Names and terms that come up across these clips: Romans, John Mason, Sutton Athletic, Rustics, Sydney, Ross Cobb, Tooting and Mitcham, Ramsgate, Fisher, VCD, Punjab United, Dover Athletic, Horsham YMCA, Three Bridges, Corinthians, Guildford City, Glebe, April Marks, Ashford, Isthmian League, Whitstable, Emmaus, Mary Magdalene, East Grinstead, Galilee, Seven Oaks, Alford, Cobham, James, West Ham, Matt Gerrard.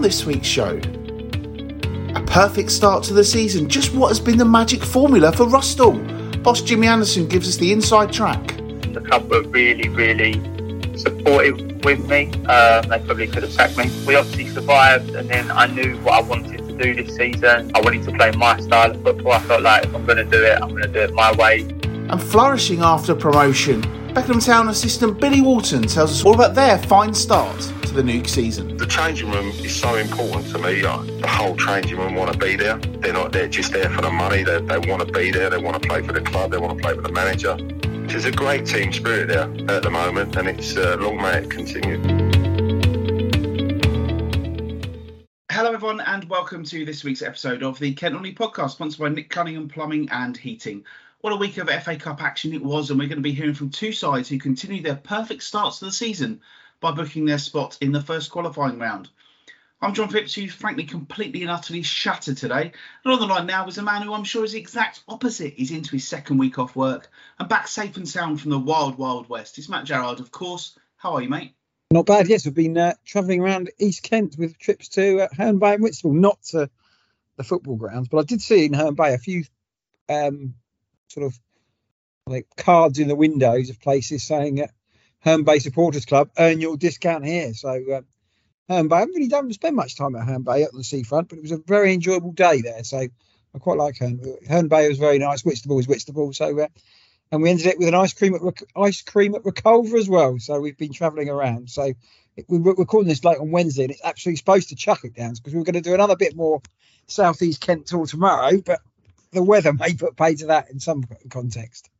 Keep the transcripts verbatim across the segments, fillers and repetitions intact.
on this week's show. A perfect start to the season, just what has been the magic formula for Rusthall? Boss Jimmy Anderson gives us the inside track. The club were really, really supportive with me. Um, they probably could have sacked me. We obviously survived, and then I knew what I wanted to do this season. I wanted to play my style of football. I felt like if I'm going to do it, I'm going to do it my way. And flourishing after promotion, Beckenham Town assistant Billy Walton tells us all about their fine start to the new season. The changing room is so important to me. The whole changing room want to be there. They're not there just there for the money. They, they want to be there. They want to play for the club. They want to play for the manager. There's a great team spirit there at the moment, and it's uh, long may it continue. Hello everyone and welcome to this week's episode of the Kent Only podcast, sponsored by Nick Cunningham Plumbing and Heating. What a week of F A Cup action it was, and we're going to be hearing from two sides who continued their perfect starts to the season by booking their spot in the first qualifying round. I'm John Phipps, who's frankly completely and utterly shattered today. And on the line now is a man who I'm sure is the exact opposite. He's into his second week off work and back safe and sound from the wild, wild west. It's Matt Gerrard, of course. How are you, mate? Not bad, yes. We've been uh, travelling around East Kent with trips to uh, Herne Bay and Whitstable, not to the football grounds. But I did see in Herne Bay a few um, sort of like cards in the windows of places saying uh, Herne Bay Supporters Club, earn your discount here. So... Uh, Herne Bay. I haven't really done spend much time at Herne Bay up on the seafront, but it was a very enjoyable day there. So I quite like Herne. Herne Bay was very nice. Whitstable was Whitstable. So uh, and we ended it with an ice cream at Re- ice cream at Recolver as well. So we've been travelling around. So it, we we're recording this late on Wednesday, and it's absolutely supposed to chuck it down because we were going to do another bit more Southeast Kent tour tomorrow, but the weather may put pay to that in some context.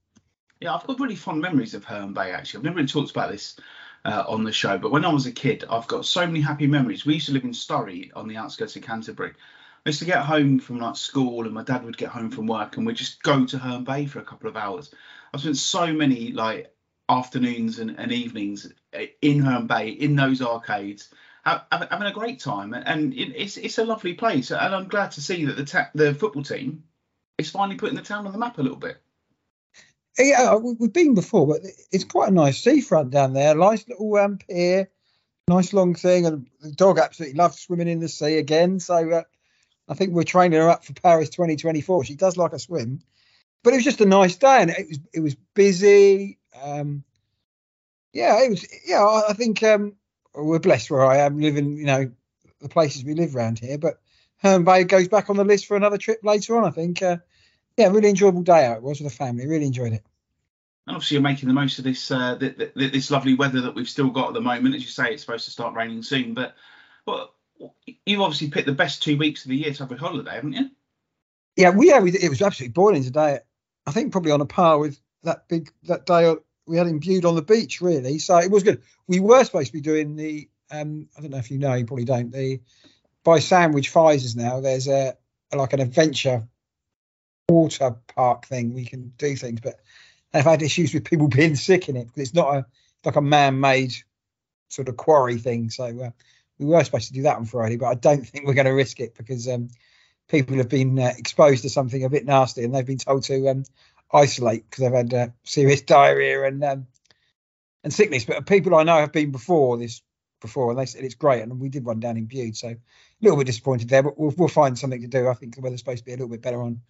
Yeah, I've got really fond memories of Herne Bay. Actually, I've never really talked about this Uh, on the show, but when I was a kid, I've got so many happy memories. We used to live in Surrey on the outskirts of Canterbury. I used to get home from like school, and my dad would get home from work, and we'd just go to Herne Bay for a couple of hours. I spent so many like afternoons and, and evenings in Herne Bay, in those arcades, having a great time, and it, it's it's a lovely place. And I'm glad to see that the ta- the football team is finally putting the town on the map a little bit. Yeah, we've been before, but it's quite a nice seafront down there. Nice little um, pier, nice long thing, and the dog absolutely loves swimming in the sea again. So uh, I think we're training her up for Paris twenty twenty-four. She does like a swim, but it was just a nice day, and it was it was busy. Um, yeah, it was. Yeah, I think um, we're blessed where I am living. You know, the places we live around here, but Herne Bay goes back on the list for another trip later on, I think. Uh, yeah, really enjoyable day out it was with the family. Really enjoyed it. And obviously you're making the most of this uh, th- th- this lovely weather that we've still got at the moment. As you say, it's supposed to start raining soon. But well, you've obviously picked the best two weeks of the year to have a holiday, haven't you? Yeah, we, yeah we, it was absolutely boiling today. I think probably on a par with that big that day we had in Bude on the beach, really. So it was good. We were supposed to be doing the, um, I don't know if you know, you probably don't, the by Sandwich Pfizer's now, there's a like an adventure water park thing. We can do things, but... I've had issues with people being sick in it because it's not a like a man-made sort of quarry thing. So uh, we were supposed to do that on Friday, but I don't think we're going to risk it because um, people have been uh, exposed to something a bit nasty, and they've been told to um, isolate because they've had uh, serious diarrhoea and um, and sickness. But people I know have been before this before, and they said it's great. And we did one down in Bude, so a little bit disappointed there, but we'll, we'll find something to do. I think the weather's supposed to be a little bit better on.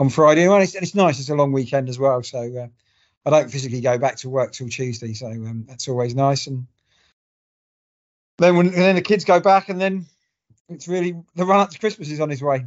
On Friday, and it's, it's nice. It's a long weekend as well, so uh, I don't physically go back to work till Tuesday, so um, that's always nice. And then, when, and then the kids go back, and then it's really the run up to Christmas is on his way.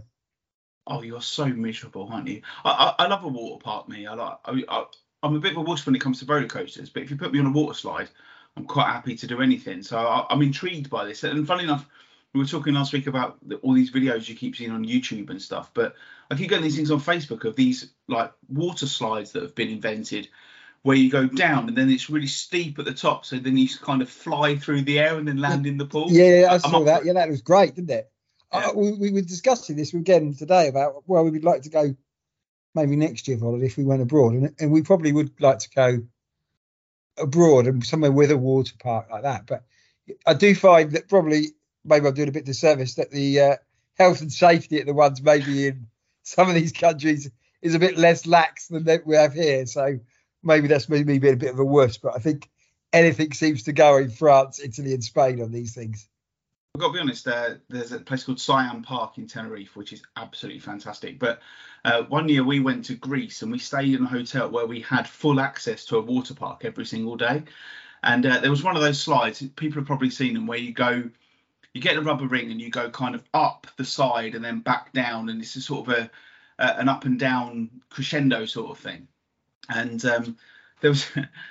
Oh, you're so miserable, aren't you? I, I, I love a water park, me. I like. I, I, I'm a bit of a wuss when it comes to roller coasters, but if you put me on a water slide, I'm quite happy to do anything. So I, I'm intrigued by this, and funnily enough. We were talking last week about all these videos you keep seeing on YouTube and stuff, but I keep getting these things on Facebook of these like water slides that have been invented where you go down and then it's really steep at the top. So then you kind of fly through the air and then land in the pool. Yeah, I saw that. Yeah, that was great, didn't it? Yeah. I, we, we were discussing this again today about where we would like to go maybe next year, holiday if we went abroad. And, and we probably would like to go abroad and somewhere with a water park like that. But I do find that probably... Maybe I'm doing a bit of disservice that the uh, health and safety at the ones maybe in some of these countries is a bit less lax than that we have here. So maybe that's me being a bit of a wuss, but I think anything seems to go in France, Italy and Spain on these things. I've got to be honest, uh, there's a place called Siam Park in Tenerife, which is absolutely fantastic. But uh, one year we went to Greece and we stayed in a hotel where we had full access to a water park every single day. And uh, there was one of those slides, people have probably seen them, where you go, you get a rubber ring and you go kind of up the side and then back down. And it's a sort of a, a an up and down crescendo sort of thing. And um, there was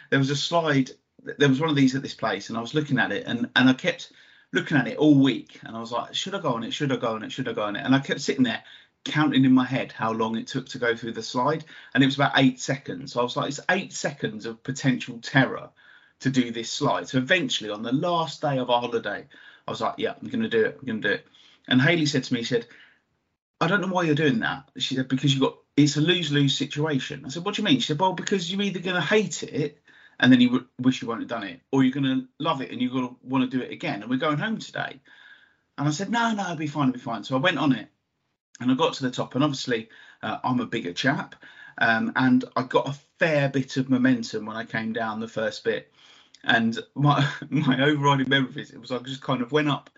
there was a slide, there was one of these at this place, and I was looking at it and, and I kept looking at it all week, and I was like, should I go on it? Should I go on it? Should I go on it? And I kept sitting there counting in my head how long it took to go through the slide, and it was about eight seconds. So I was like, it's eight seconds of potential terror to do this slide. So eventually, on the last day of our holiday, I was like, yeah, I'm going to do it. I'm going to do it. And Hayley said to me, she said, I don't know why you're doing that. She said, because you've got, it's a lose-lose situation. I said, what do you mean? She said, well, because you're either going to hate it and then you w- wish you wouldn't have done it, or you're going to love it and you're going to want to do it again. And we're going home today. And I said, no, no, I'll be fine, I'll be fine. So I went on it and I got to the top. And obviously, uh, I'm a bigger chap. Um, and I got a fair bit of momentum when I came down the first bit. And my my overriding memory of it, it was I just kind of went up,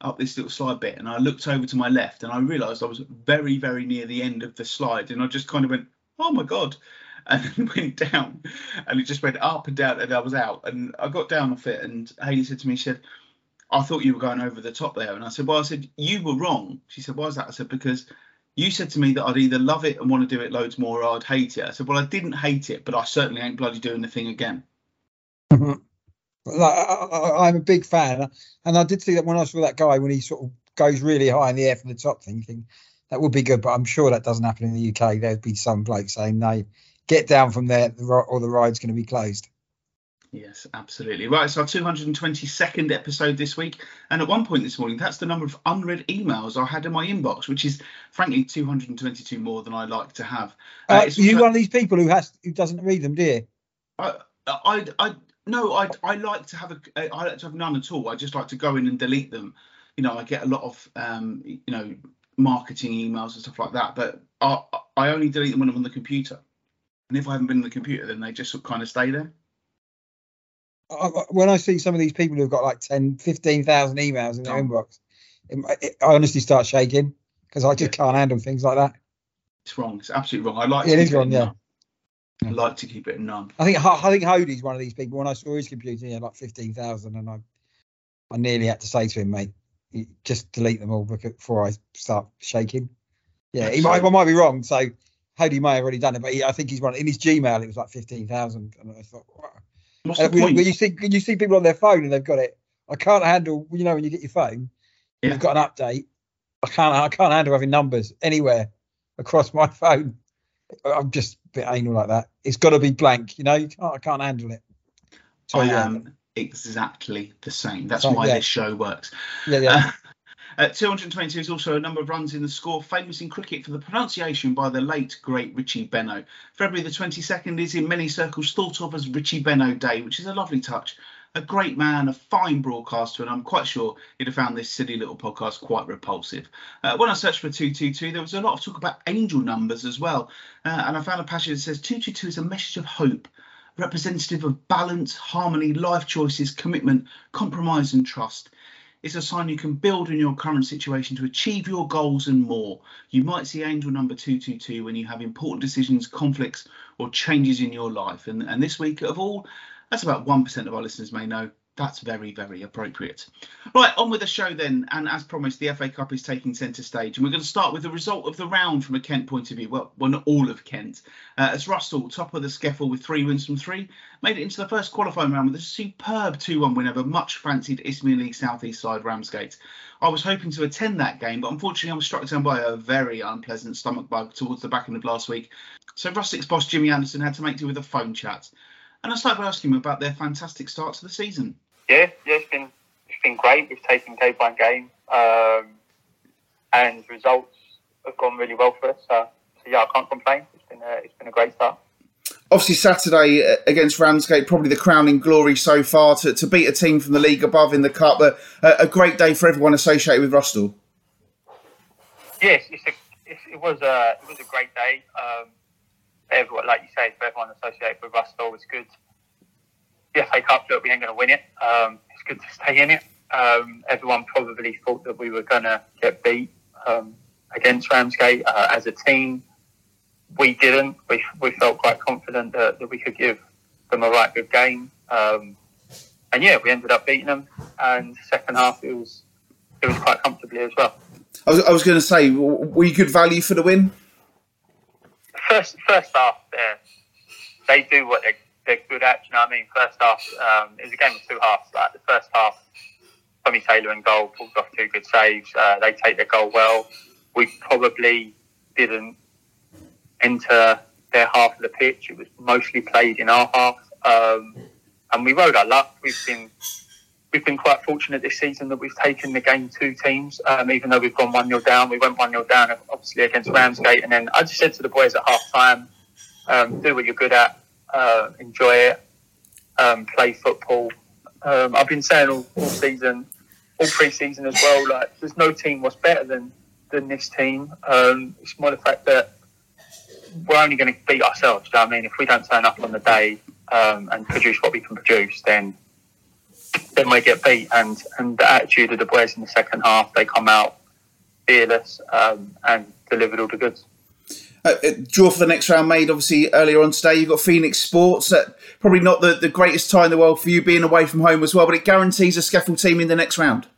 up this little slide bit. And I looked over to my left and I realised I was very, very near the end of the slide. And I just kind of went, oh, my God. And then went down, and it just went up and down, and I was out. And I got down off it, and Hayley said to me, she said, I thought you were going over the top there. And I said, well, I said, you were wrong. She said, why is that? I said, because you said to me that I'd either love it and want to do it loads more, or I'd hate it. I said, well, I didn't hate it, but I certainly ain't bloody doing the thing again. Mm-hmm. Like, I, I, I'm a big fan, and I did see that when I saw that guy, when he sort of goes really high in the air from the top, thinking that would be good, but I'm sure that doesn't happen in the U K. There'd be some bloke saying, no, get down from there, or the ride's going to be closed. Yes, absolutely. Right, it's our two hundred twenty-second episode this week. And at one point this morning, that's the number of unread emails I had in my inbox, which is, frankly, two hundred twenty-two more than I like to have. Uh, uh, you're one of these people who has who doesn't read them, do you? I, I, I no, I, I like to have a, I like to have none at all. I just like to go in and delete them. You know, I get a lot of, um, you know, marketing emails and stuff like that, but I, I only delete them when I'm on the computer. And if I haven't been on the computer, then they just sort of kind of stay there. When I see some of these people who've got like ten, fifteen thousand emails in their oh. inbox, it, I honestly start shaking because I just yeah. can't handle things like that. It's wrong. It's absolutely wrong. I like yeah, to it keep is it wrong, yeah. I like to keep it none. I think I think Hodie's one of these people. When I saw his computer, he had like fifteen thousand, and I I nearly had to say to him, mate, just delete them all before I start shaking. Yeah, he might, I might be wrong. So Hodie may have already done it, but he, I think he's one in his Gmail. It was like fifteen thousand, and I thought, wow. What's the point? When you see when you see people on their phone and they've got it, I can't handle. You know, when you get your phone, yeah. you've got an update. I can't. I can't handle having numbers anywhere across my phone. I'm just a bit anal like that. It's got to be blank. You know, you can't, I can't handle it. So, I am yeah. exactly the same. That's oh, why yeah. this show works. Yeah, yeah. Uh, Uh, two hundred twenty-two is also a number of runs in the score, famous in cricket for the pronunciation by the late, great Richie Benno. February the twenty-second is in many circles thought of as Richie Benno Day, which is a lovely touch. A great man, a fine broadcaster, and I'm quite sure he'd have found this silly little podcast quite repulsive. Uh, when I searched for two two two, there was a lot of talk about angel numbers as well. Uh, and I found a passage that says two two two is a message of hope, representative of balance, harmony, life choices, commitment, compromise and trust. It's a sign you can build in your current situation to achieve your goals and more. You might see angel number two two two when you have important decisions, conflicts or changes in your life. And, and this week of all, that's about one percent of our listeners may know. That's very, very appropriate. Right, on with the show then. And as promised, the F A Cup is taking centre stage. And we're going to start with the result of the round from a Kent point of view. Well, well not all of Kent. Uh, as Rusthall, top of the S C E F L with three wins from three, made it into the first qualifying round with a superb two one win over much fancied Isthmian League southeast side Ramsgate. I was hoping to attend that game, but unfortunately I was struck down by a very unpleasant stomach bug towards the back end of last week. So Rustick's boss, Jimmy Anderson, had to make do with a phone chat. And I started asking him about their fantastic start to the season. Yeah, yeah, it's been it's been great. We've taken game by game, um, and results have gone really well for us. So, so yeah, I can't complain. It's been a, it's been a great start. Obviously, Saturday against Ramsgate, probably the crowning glory so far to, to beat a team from the league above in the cup. But a, a great day for everyone associated with Rusthall. Yes, it's a, it's, it was a it was a great day. Um, everyone, like you say, for everyone associated with Rusthall, it's good. The F A Cup, look, we ain't going to win it. Um, it's good to stay in it. um, everyone probably thought that we were going to get beat um, against Ramsgate. Uh, as a team, we didn't. We we felt quite confident that, that we could give them a right good game. Um, and yeah, we ended up beating them. And second half, it was it was quite comfortably as well. I was I was going to say, were you good value for the win? First first half, yeah, they do what they. They're good at, you know what I mean? First half, um, it was a game of two halves. Like the first half, Tommy Taylor in goal pulled off two good saves. Uh, they take their goal well. We probably didn't enter their half of the pitch. It was mostly played in our half. Um, and we rode our luck. We've been we've been quite fortunate this season that we've taken the game two teams. Um, even though we've gone one nil down, we went one nil down, obviously, against Ramsgate. And then I just said to the boys at half-time, um, do what you're good at. Uh, enjoy it, um, play football. Um, I've been saying all, all season, all pre-season as well, like there's no team was better than, than this team. Um, it's more the fact that we're only going to beat ourselves. You know what I mean, if we don't turn up on the day um, and produce what we can produce, then then we get beat. And, and the attitude of the boys in the second half, they come out fearless um, and delivered all the goods. Uh, draw for the next round made obviously earlier on today. You've got Phoenix Sports. Uh, probably not the, the greatest tie in the world for you being away from home as well, but it guarantees a S C E F L team in the next round.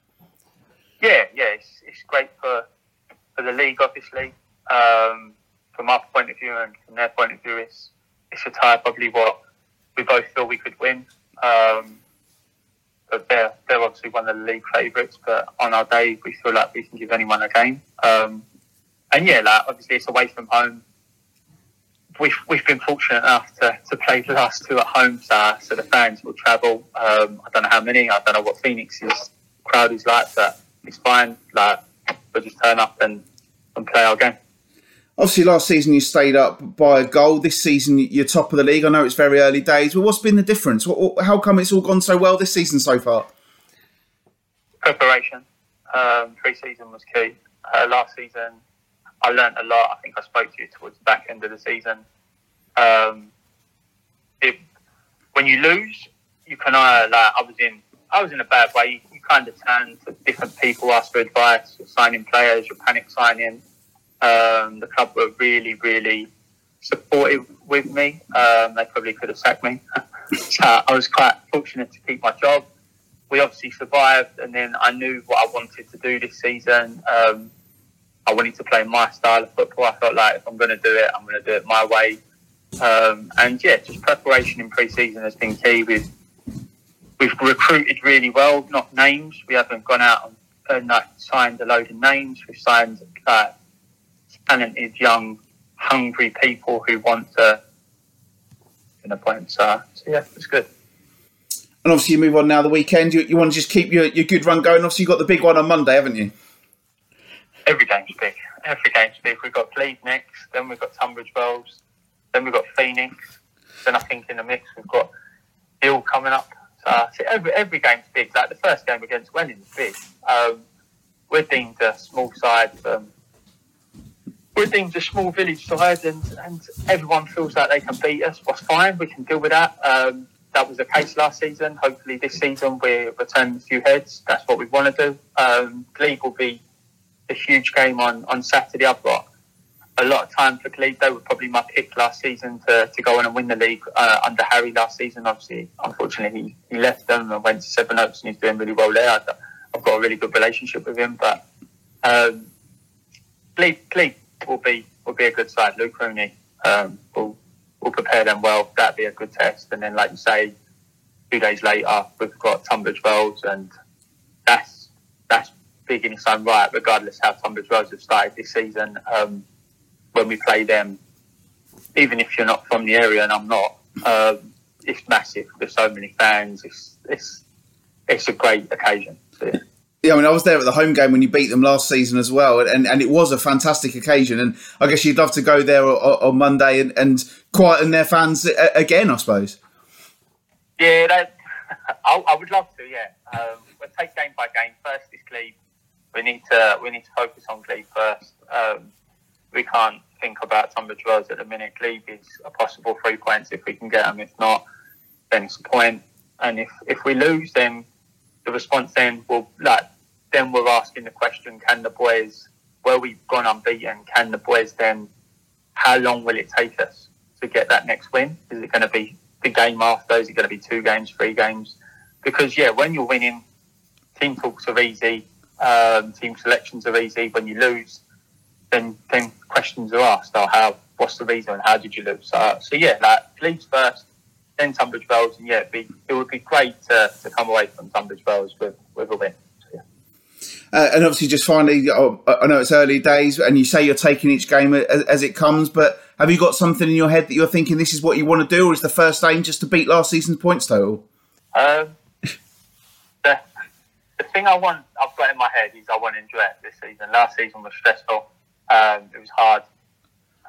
Yeah, yeah, it's, it's great for for the league, obviously. Um, from our point of view and from their point of view, it's it's a tie probably what we both feel we could win. Um, but they're they're obviously one of the league favourites. But on our day, we feel like we can give anyone a game. Um, And yeah, like obviously it's away from home. We've we've been fortunate enough to, to play the last two at home, so, so the fans will travel. Um, I don't know how many. I don't know what Phoenix's crowd is like, but it's fine. Like we'll just turn up and, and play our game. Obviously, last season you stayed up by a goal. This season you're top of the league. I know it's very early days, but what's been the difference? What, how come it's all gone so well this season so far? Preparation. Um, pre-season was key. Uh, last season, I learnt a lot. I think I spoke to you towards the back end of the season. Um, if when you lose, you kind of like I was in. I was in a bad way. You, you kind of turn to different people, ask for advice. You're signing players, you're panic signing. Um, the club were really, really supportive with me. Um, they probably could have sacked me. So I was quite fortunate to keep my job. We obviously survived, and then I knew what I wanted to do this season. Um, I wanted to play my style of football. I felt like if I'm going to do it, I'm going to do it my way. Um, and yeah, just preparation in pre-season has been key. We've, we've recruited really well, not names. We haven't gone out and uh, signed a load of names. We've signed uh, talented, young, hungry people who want to win a point. So, so yeah, it's good. And obviously you move on now the weekend. You, you want to just keep your, your good run going. Obviously you've got the big one on Monday, haven't you? Every game's big. Every game's big. We've got Glebe next, then we've got Tunbridge Wells, then we've got Phoenix, then I think in the mix we've got Deal coming up. So see, every every game's big. Like the first game against Welling is big. Um, we're deemed a small side. Um, we're deemed a small village side, and, and everyone feels like they can beat us. That's fine. We can deal with that. Um, that was the case last season. Hopefully this season we're turning a few heads. That's what we want to do. Um, Glebe will be a huge game on, on Saturday. I've got a lot of time for Glebe. They were probably my pick last season to, to go on and win the league uh, under Harry last season. Obviously, unfortunately, he, he left them and went to Seven Oaks, and he's doing really well there. I've got a really good relationship with him, but um, Glebe, Glebe will be will be a good side. Luke Rooney um, will will prepare them well. That'd be a good test. And then, like you say, two days later, we've got Tunbridge Wells, and that's that's. big in its own right, regardless how Tunbridge Wells have started this season. Um, when we play them, even if you're not from the area, and I'm not, um, it's massive. There's so many fans. It's it's it's a great occasion. So, yeah. yeah, I mean, I was there at the home game when you beat them last season as well, and, and it was a fantastic occasion. And I guess you'd love to go there on, on Monday and, and quieten their fans again, I suppose. Yeah, that, I, I would love to. Yeah, um, we'll take game by game. First is Glebe. We need to we need to focus on Glebe first. Um, we can't think about Tunbridge Wells at the minute. Glebe is a possible three points if we can get them. If not, then it's a point. And if, if we lose, then the response then, well, like, then we're asking the question, can the boys, where we've gone unbeaten, can the boys then, how long will it take us to get that next win? Is it going to be the game after? Is it going to be two games, three games? Because, yeah, when you're winning, team talks are easy, um, team selections are easy. When you lose, then then questions are asked. Oh, how? What's the reason? How did you lose? So, so yeah, like, Leeds first, then Tunbridge Wells, and yeah, it'd be, it would be great to, to come away from Tunbridge Wells with, with a win. So, yeah. Uh, and obviously, just finally, oh, I know it's early days, and you say you're taking each game as, as it comes, but have you got something in your head that you're thinking this is what you want to do, or is the first aim just to beat last season's points total? Um, the, the thing I want, I've got in my head is I want to enjoy it this season. Last season was stressful. Um, it was hard.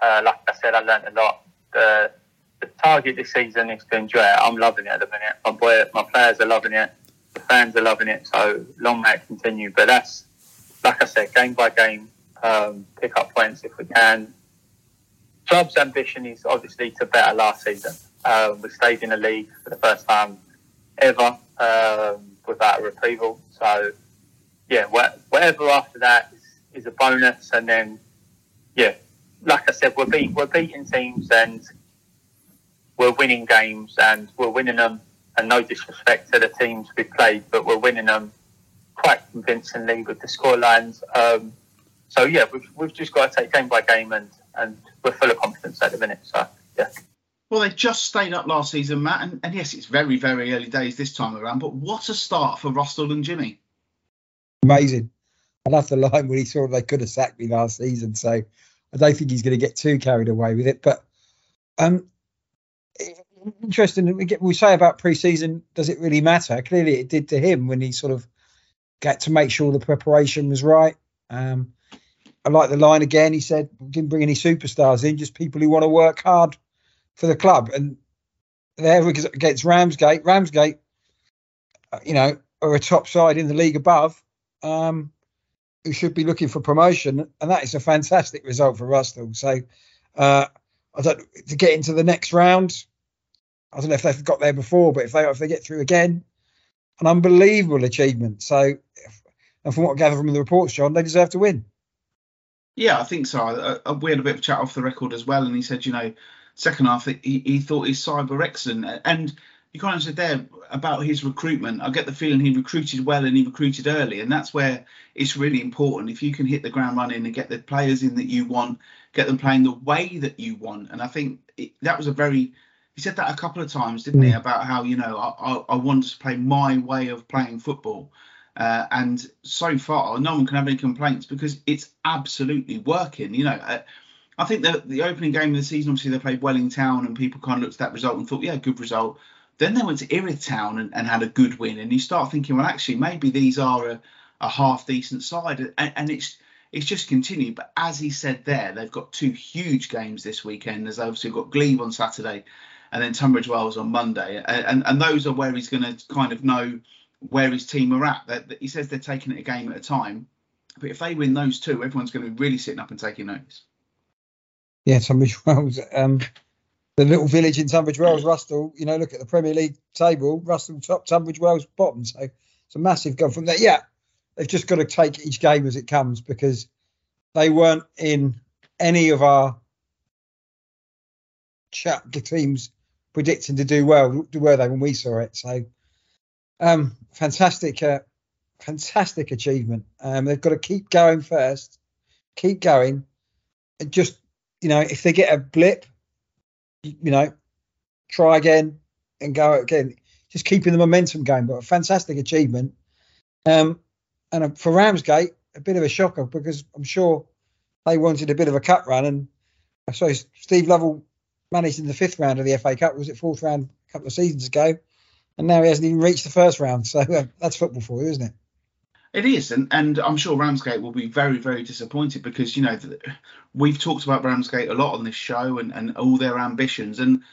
Uh, like I said, I learnt a lot. The, the target this season is to enjoy it. I'm loving it at the minute. My boy, my players are loving it. The fans are loving it. So long may it continue. But that's, like I said, game by game, um, pick up points if we can. Club's ambition is obviously to better last season. Uh, we stayed in the league for the first time ever um, without a retrieval. So, yeah, wh- whatever after that is, is a bonus. And then, yeah, like I said, we're, beat, we're beating teams and we're winning games and we're winning them. And no disrespect to the teams we played, but we're winning them quite convincingly with the scorelines. Um, so, yeah, we've, we've just got to take game by game and, and we're full of confidence at the minute. So, yeah. Well, they just stayed up last season, Matt, and, and yes, it's very, very early days this time around, but what a start for Rusthall and Jimmy. Amazing. I love the line when he saw they could have sacked me last season, so I don't think he's going to get too carried away with it. But um, interesting, we, get, we say about pre-season, does it really matter? Clearly it did to him when he sort of got to make sure the preparation was right. Um, I like the line again, he said, didn't bring any superstars in, just people who want to work hard for the club. And there against Ramsgate, Ramsgate, you know, are a top side in the league above, um, who should be looking for promotion, and that is a fantastic result for Rusthall. So, uh, I don't to get into the next round. I don't know if they've got there before, but if they if they get through again, an unbelievable achievement. So, and from what I gather from the reports, John, they deserve to win. Yeah, I think so. I, I, we had a bit of chat off the record as well, and he said, you know. Second half, he, he thought his side were excellent. And you kind of said there about his recruitment. I get the feeling he recruited well and he recruited early. And that's where it's really important. If you can hit the ground running and get the players in that you want, get them playing the way that you want. And I think it, that was a very, he said that a couple of times, didn't he? About how, you know, I, I, I want to play my way of playing football. Uh, and so far, no one can have any complaints because it's absolutely working, you know. Uh, I think the, the opening game of the season, obviously, they played Welling Town and people kind of looked at that result and thought, yeah, good result. Then they went to Erith Town and, and had a good win. And you start thinking, well, actually, maybe these are a, a half-decent side. And, and it's it's just continued. But as he said there, they've got two huge games this weekend. There's obviously got Glebe on Saturday and then Tunbridge Wells on Monday. And, and, and those are where he's going to kind of know where his team are at. That, that he says they're taking it a game at a time. But if they win those two, everyone's going to be really sitting up and taking notice. Yeah, Tunbridge Wells, um, the little village in Tunbridge Wells, Rusthall, you know, look at the Premier League table, Rusthall top, Tunbridge Wells bottom. So it's a massive gone from there. Yeah, they've just got to take each game as it comes because they weren't in any of our chat, the teams predicting to do well, were they, when we saw it? So um, fantastic, uh, fantastic achievement. Um, they've got to keep going first, keep going, and just, you know, if they get a blip, you know, try again and go again. Just keeping the momentum going, but a fantastic achievement. Um, and for Ramsgate, a bit of a shocker because I'm sure they wanted a bit of a cup run. And I suppose Steve Lovell managed in the fifth round of the F A Cup, was it fourth round a couple of seasons ago? And now he hasn't even reached the first round. So uh, that's football for you, isn't it? It is, and, and I'm sure Ramsgate will be very, very disappointed because, you know, th- we've talked about Ramsgate a lot on this show and, and all their ambitions, and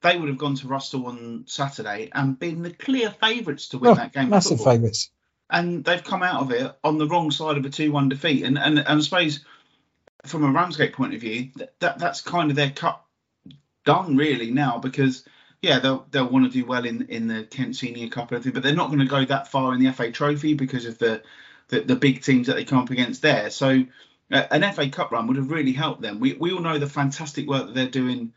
they would have gone to Rusthall on Saturday and been the clear favourites to win oh, that game. Massive favourites. And they've come out of it on the wrong side of a two one defeat. And, and, and I suppose from a Ramsgate point of view, that, that that's kind of their cup done really now because... yeah, they'll they'll want to do well in in the Kent Senior Cup and everything, but they're not going to go that far in the F A Trophy because of the the, the big teams that they come up against there. So uh, an F A Cup run would have really helped them. We we all know the fantastic work that they're doing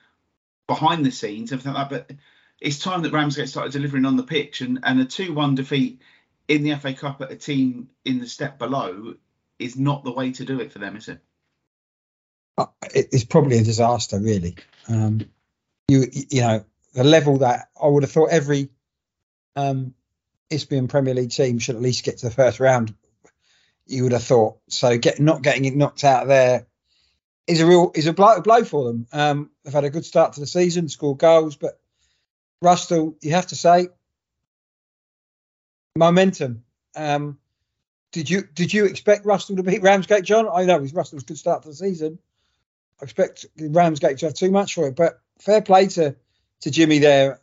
behind the scenes and everything like that, but it's time that Ramsgate started delivering on the pitch, and, and a two one defeat in the F A Cup at a team in the step below is not the way to do it for them, is it? It's probably a disaster, really. Um, you you know, the level that I would have thought every um, Isthmian Premier League team should at least get to the first round, you would have thought. So get, not getting it knocked out there is a real is a blow, a blow for them. Um, they've had a good start to the season, scored goals, but Rusthall, you have to say, momentum. Um, did you did you expect Rusthall to beat Ramsgate, John? I know it's Rusthall's good start to the season. I expect Ramsgate to have too much for it, but fair play to, to Jimmy there,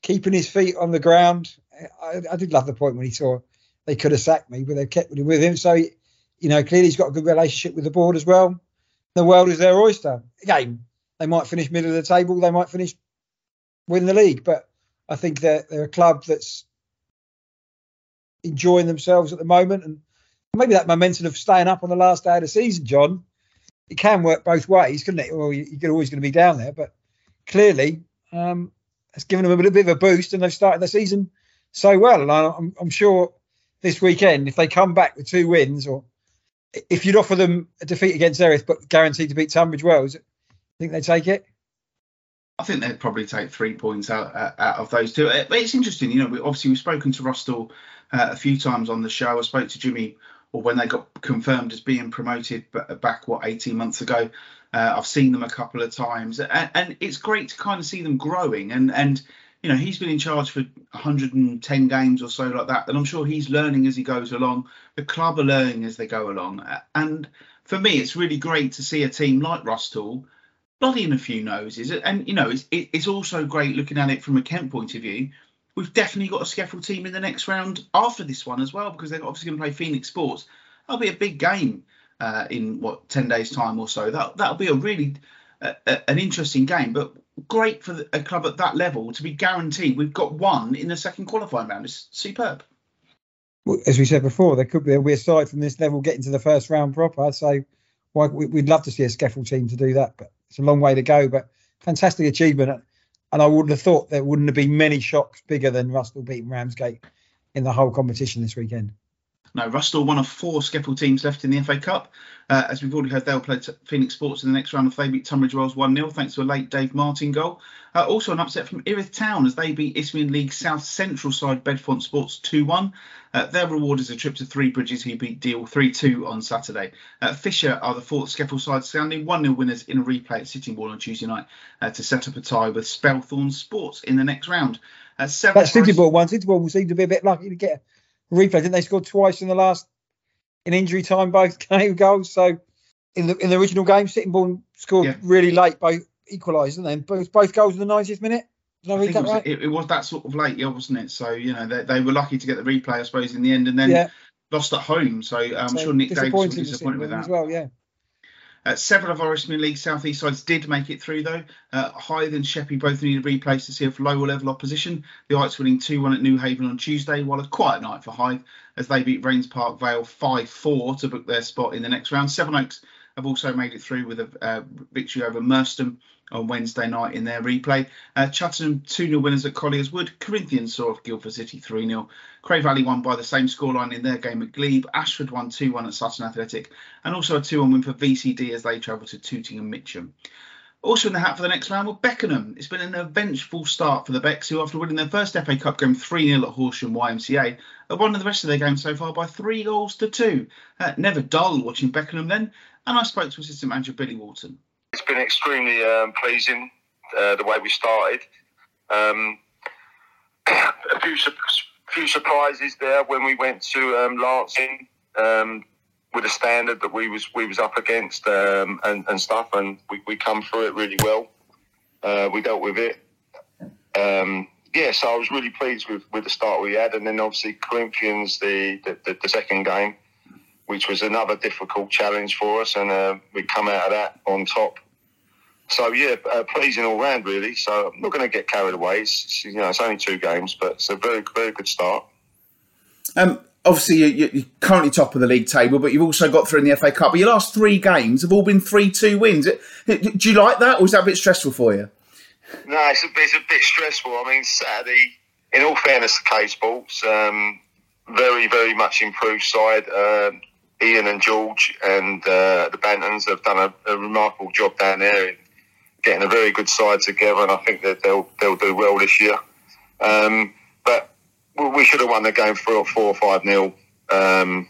keeping his feet on the ground. I, I did love the point when he saw they could have sacked me, but they kept it with him. So, he, you know, clearly he's got a good relationship with the board as well. The world is their oyster. Again, they might finish middle of the table, they might finish win the league, but I think they're, they're a club that's enjoying themselves at the moment, and maybe that momentum of staying up on the last day of the season, John. It can work both ways, couldn't it? Well, you're always going to be down there, but clearly um, it's given them a little bit of a boost, and they've started the season so well. And I'm, I'm sure this weekend, if they come back with two wins, or if you'd offer them a defeat against Erith but guaranteed to beat Tunbridge Wells, I think they take it. I think they'd probably take three points out, uh, out of those two. But it's interesting, you know. We, obviously, we've spoken to Rusthall uh, a few times on the show. I spoke to Jimmy, or when they got confirmed as being promoted back, what, eighteen months ago. Uh, I've seen them a couple of times, and, and it's great to kind of see them growing. And, and, you know, he's been in charge for one hundred ten games or so like that, and I'm sure he's learning as he goes along. The club are learning as they go along. And for me, it's really great to see a team like Rusthall bloodying a few noses. And, you know, it's, it's also great looking at it from a Kent point of view. We've definitely got a S C E F L team in the next round after this one as well, because they're obviously going to play Phoenix Sports. That'll be a big game uh, in, what, ten days' time or so. That, that'll be a really uh, an interesting game, but great for a club at that level to be guaranteed we've got one in the second qualifying round. It's superb. Well, as we said before, there could be a weird side from this level getting to the first round proper, so why, we'd love to see a S C E F L team to do that, but it's a long way to go, but fantastic achievement. And I would have thought there wouldn't have been many shocks bigger than Rusthall beating Ramsgate in the whole competition this weekend. No, Rusthall, one of four S C E F L teams left in the F A Cup. Uh, as we've already heard, they'll play t- Phoenix Sports in the next round if they beat Tunbridge Wells one nil, thanks to a late Dave Martin goal. Uh, also an upset from Erith Town as they beat Isthmian League South Central side Bedfont Sports two one. Uh, their reward is a trip to Three Bridges, who beat Deal three two on Saturday. Uh, Fisher are the fourth S C E F L side, sounding one nil winners in a replay at Sittingbourne on Tuesday night uh, to set up a tie with Spelthorne Sports in the next round. Uh, seven that Sittingbourne one, Sittingbourne will seem to be a bit lucky to get a replay. Didn't they score twice in the last, in injury time, both game goals? So in the in the original game, Sittingbourne scored yeah. really late, both equalised, didn't they? Both, both goals in the ninetieth minute. I I it, was, right? it, it was that sort of late, yeah, wasn't it? So, you know, they, they were lucky to get the replay, I suppose, in the end, and then yeah. lost at home. So I'm um, so sure Nick Davis was disappointed with that as well, yeah. Uh, several of our Isthmian League South East sides did make it through, though. Uh, Hythe and Sheppey both needed replays to see if lower level opposition. The Ites winning two one at New Haven on Tuesday, while a quiet night for Hythe as they beat Rains Park Vale five four to book their spot in the next round. Seven Oaks have also made it through with a uh, victory over Merstham on Wednesday night in their replay. Uh, Chatham two nil winners at Colliers Wood. Corinthians saw off Guildford City three nil. Cray Valley won by the same scoreline in their game at Glebe. Ashford won two one at Sutton Athletic, and also a two one win for V C D as they travel to Tooting and Mitcham. Also in the hat for the next round were Beckenham. It's been an eventful start for the Becks, who after winning their first F A Cup game three nil at Horsham Y M C A, have won the rest of their game so far by three goals to two. Uh, never dull watching Beckenham then, and I spoke to assistant manager Billy Walton. It's been extremely um, pleasing uh, the way we started. Um, a few, su- few surprises there when we went to um, Lancing um, with a standard that we was we was up against um, and, and stuff, and we, we come through it really well. Uh, we dealt with it. Um, yeah, so I was really pleased with, with the start we had, and then obviously Corinthians the the, the, the second game, which was another difficult challenge for us, and uh, we come out of that on top. So yeah, uh, pleasing all round really. So I'm not going to get carried away. It's, it's, you know, it's only two games, but it's a very, very good start. Um, obviously you, you're currently top of the league table, but you've also got through in the F A Cup. But your last three games have all been three two wins. Do you like that, or is that a bit stressful for you? No, it's a bit, it's a bit stressful. I mean, Saturday, in all fairness to K Sports, um, very, very much improved side. Uh, Ian and George and uh, the Bantons have done a, a remarkable job down there in getting a very good side together, and I think that they'll they'll do well this year. Um, but we should have won the game for four or five nil. Um,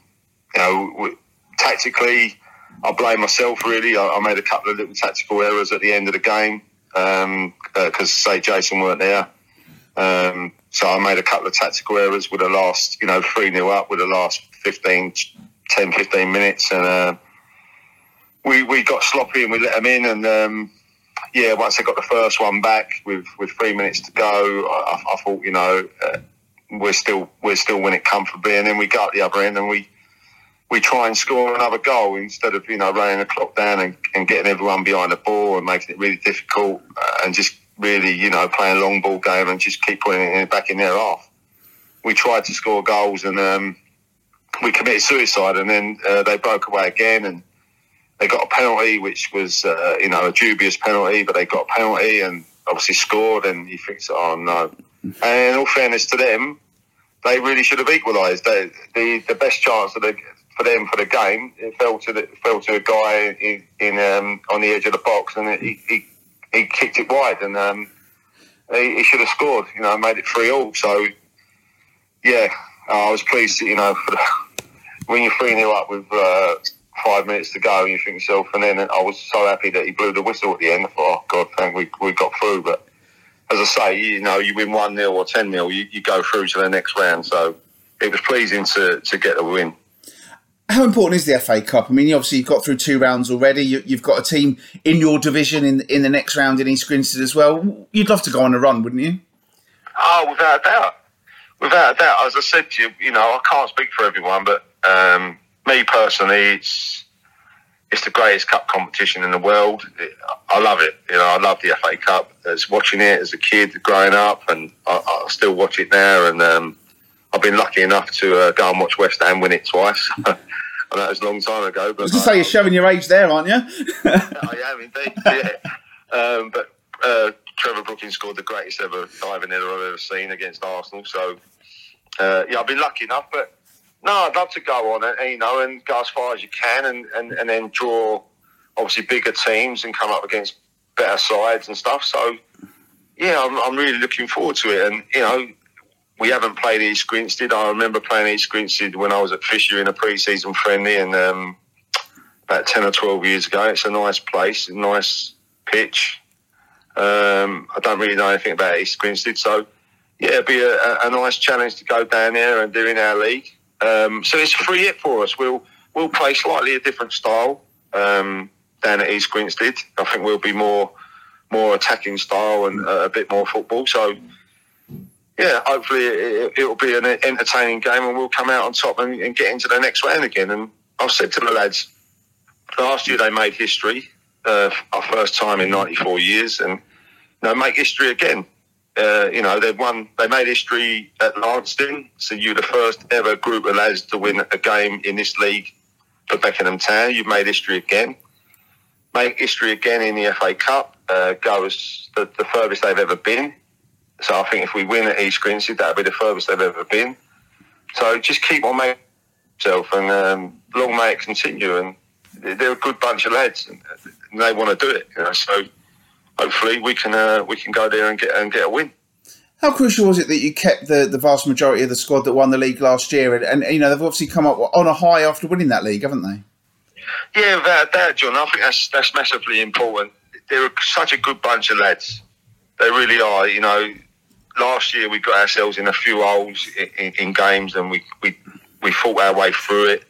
you know, we, tactically, I blame myself really. I, I made a couple of little tactical errors at the end of the game because um, uh, say Jason weren't there. Um, so I made a couple of tactical errors with the last, you know, three nil up with the last fifteen, ten, fifteen minutes, and uh, we we got sloppy and we let them in. And um, yeah, once I got the first one back with, with three minutes to go, I, I thought, you know. Uh, We're still we're still winning comfortably, and then we go at the other end and we we try and score another goal instead of, you know, running the clock down and, and getting everyone behind the ball and making it really difficult uh, and just really, you know, playing a long ball game and just keep putting it in, back in their half. We tried to score goals and um, we committed suicide, and then uh, they broke away again and they got a penalty, which was uh, you know, a dubious penalty, but they got a penalty and obviously scored, and you think, oh no. And in all fairness to them, they really should have equalised. The, the the best chance of the, for them for the game, it fell to the, fell to a guy in, in um, on the edge of the box, and he he, he kicked it wide, and um, he, he should have scored. You know, made it three all. So yeah, I was pleased. You know, for the, when you're three nil up with uh, five minutes to go, and you think yourself, and then I was so happy that he blew the whistle at the end. I thought, oh God, thank we we got through, but. As I say, you know, you win one nil or ten nil, you, you go through to the next round. So it was pleasing to, to get a win. How important is the F A Cup? I mean, you obviously, you've got through two rounds already. You, you've got a team in your division in, in the next round in East Grinstead as well. You'd love to go on a run, wouldn't you? Oh, without a doubt. Without a doubt. As I said to you, you know, I can't speak for everyone, but um, me personally, it's it's the greatest cup competition in the world. It, I love it. You know, I love the F A Cup. I was watching it as a kid growing up, and I, I still watch it now. And um, I've been lucky enough to uh, go and watch West Ham win it twice. I know it was a long time ago. But I was going to say, you're showing your age there, aren't you? I am indeed, yeah. Um, but uh, Trevor Brookings scored the greatest ever diving header I've ever seen against Arsenal. So, uh, yeah, I've been lucky enough, but... No, I'd love to go on, and, you know, and go as far as you can, and, and, and then draw, obviously, bigger teams and come up against better sides and stuff. So, yeah, I'm, I'm really looking forward to it. And, you know, we haven't played East Grinstead. I remember playing East Grinstead when I was at Fisher in a pre-season friendly, and um, about ten or twelve years ago. It's a nice place, a nice pitch. Um, I don't really know anything about East Grinstead. So, yeah, it'd be a, a nice challenge to go down there and do in our league. Um, so it's free hit for us. We'll we'll play slightly a different style um, down at East Grinstead. I think we'll be more more attacking style and uh, a bit more football. So yeah, hopefully it, it'll be an entertaining game, and we'll come out on top and, and get into the next round again. And I've said to the lads, last year they made history, uh, our first time in ninety-four years, and you know, make history again. Uh, you know, they've won, they made history at Lansdowne, so you're the first ever group of lads to win a game in this league for Beckenham Town. You've made history again. Make history again in the F A Cup, uh, go as the, the furthest they've ever been. So I think if we win at East Grinstead, that'll be the furthest they've ever been. So just keep on making yourself, and um, long may it continue. And they're a good bunch of lads, and they want to do it, you know, so... Hopefully we can uh, we can go there and get and get a win. How crucial was it that you kept the, the vast majority of the squad that won the league last year? And, and you know, they've obviously come up on a high after winning that league, haven't they? Yeah, without that, John, I think that's that's massively important. They're such a good bunch of lads. They really are. You know, last year we got ourselves in a few holes in, in, in games, and we, we we fought our way through it.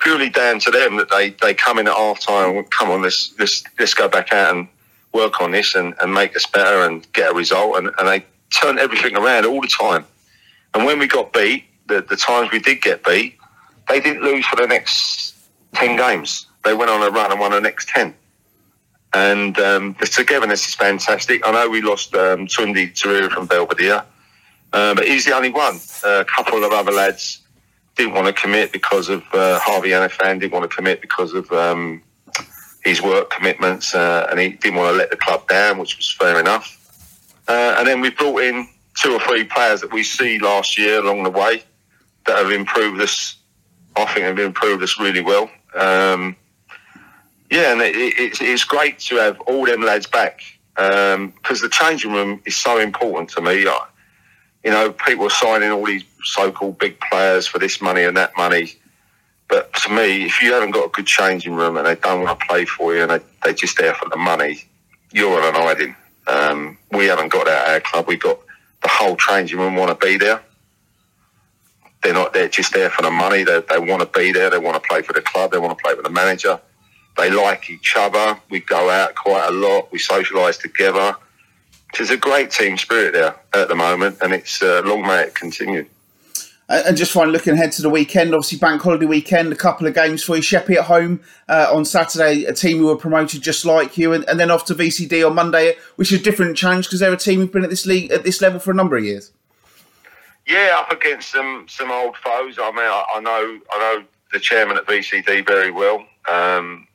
Purely down to them that they, they come in at half time and come on, let's let's let's go back out and work on this and, and make us better and get a result, and, and they turned everything around all the time. And when we got beat, the, the times we did get beat, they didn't lose for the next ten games. They went on a run and won the next ten. And um, the togetherness is fantastic. I know we lost um, Tunde Tarira from Belvedere, uh, but he's the only one. A couple of other lads didn't want to commit because of uh, Harvey Anafan, didn't want to commit because of um, his work commitments, uh, and he didn't want to let the club down, which was fair enough. Uh, and then we brought in two or three players that we see last year along the way that have improved us. I think have improved us really well. Um, Yeah, and it, it, it's great to have all them lads back because um, the changing room is so important to me. I, you know, people are signing all these so-called big players for this money and that money. But to me, if you haven't got a good changing room and they don't want to play for you and they, they're just there for the money, you're on an hiding. Um, we haven't got that at our club. We've got the whole changing room want to be there. They're not there just there for the money. They, they want to be there. They want to play for the club. They want to play for the manager. They like each other. We go out quite a lot. We socialise together. There's a great team spirit there at the moment, and it's uh, long may it continue. And just finally, looking ahead to the weekend, obviously bank holiday weekend, a couple of games for you. Sheppey at home uh, on Saturday, a team who were promoted just like you, and, and then off to V C D on Monday, which is a different challenge because they're a team who've been at this league at this level for a number of years. Yeah, up against some some old foes. I mean, I, I know I know the chairman at V C D very well. Um,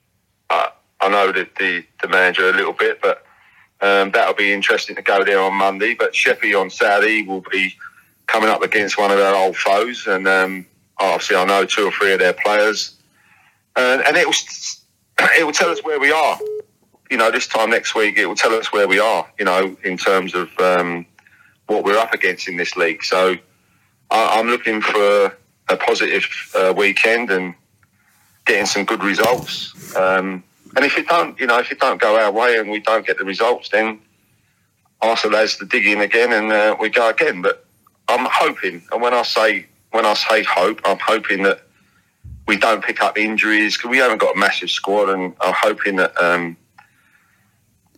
I, I know the, the, the manager a little bit, but um, that'll be interesting to go there on Monday. But Sheppey on Saturday will be coming up against one of our old foes, and um, obviously I know two or three of their players, and, and it will it will tell us where we are. You know, this time next week it will tell us where we are. You know, in terms of um, what we're up against in this league. So I, I'm looking for a positive uh, weekend and getting some good results, um, and if it don't, you know, if it don't go our way and we don't get the results, then Arsenal has to dig in again and uh, we go again. But I'm hoping, and when I say when I say hope, I'm hoping that we don't pick up injuries because we haven't got a massive squad, and I'm hoping that um,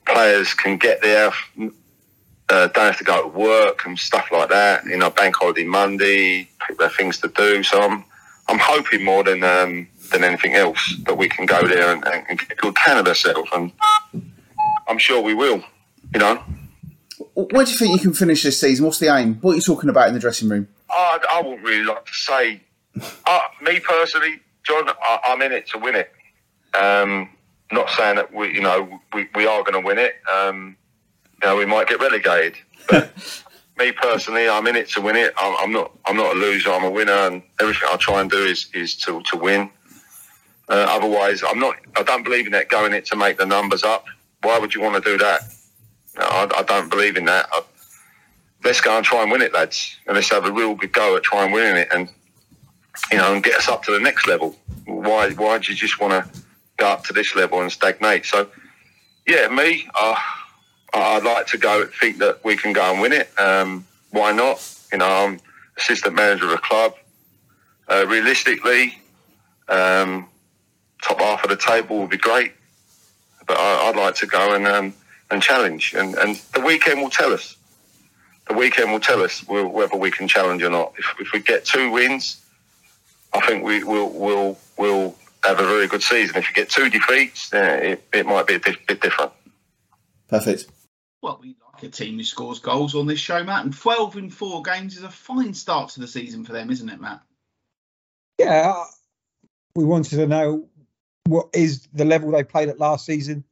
players can get there, uh, don't have to go to work and stuff like that. You know, bank holiday Monday, people have things to do, so I'm I'm hoping more than. Um, than anything else, that we can go there and, and get good Canada settled, and I'm sure we will, you know. Where do you think you can finish this season? What's the aim? What are you talking about in the dressing room? I, I wouldn't really like to say. I, me personally, John, I, I'm in it to win it. Um, not saying that we, you know, we, we are going to win it. Um, you know, we might get relegated. But me personally, I'm in it to win it. I'm, I'm not. I'm not a loser. I'm a winner, and everything I try and do is is to to win. Uh, otherwise, I'm not. I don't believe in that. Going it to make the numbers up. Why would you want to do that? No, I, I don't believe in that. I, let's go and try and win it, lads, and let's have a real good go at trying winning it, and you know, and get us up to the next level. Why? Why do you just want to go up to this level and stagnate? So, yeah, me. Uh, I'd like to go think that we can go and win it. Um, why not? You know, I'm assistant manager of a club. Uh, realistically. Um, Top half of the table would be great, but I, I'd like to go and um, and challenge. And, and the weekend will tell us. The weekend will tell us whether we can challenge or not. If, if we get two wins, I think we will will will have a very good season. If you get two defeats, then it, it might be a di- bit different. Perfect. Well, we like a team who scores goals on this show, Matt. And twelve in four games is a fine start to the season for them, isn't it, Matt? Yeah, we wanted to know. What is the level they played at last season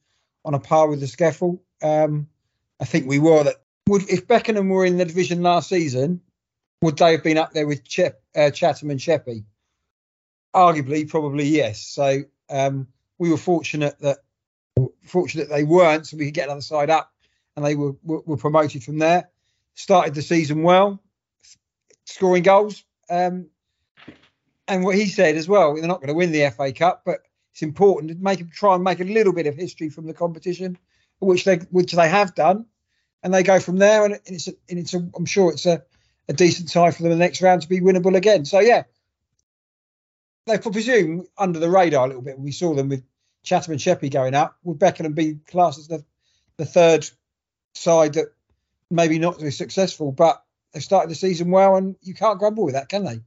on a par with the S C E F L? Um, I think we were. That would if Beckenham were in the division last season, would they have been up there with Chep, uh, Chatham and Sheppey? Arguably, probably yes. So um, we were fortunate that fortunate they weren't, so we could get another side up, and they were, were, were promoted from there. Started the season well, scoring goals, um, and what he said as well, they're not going to win the F A Cup, but it's important to make try and make a little bit of history from the competition, which they which they have done, and they go from there. And it's a, and it's a, I'm sure it's a, a decent tie for them in the next round to be winnable again. So yeah, they presume under the radar a little bit. We saw them with Chatham and Sheppey going up. Would Beckenham be classed as the the third side that maybe not to be successful, but they've started the season well, and you can't grumble with that, can they?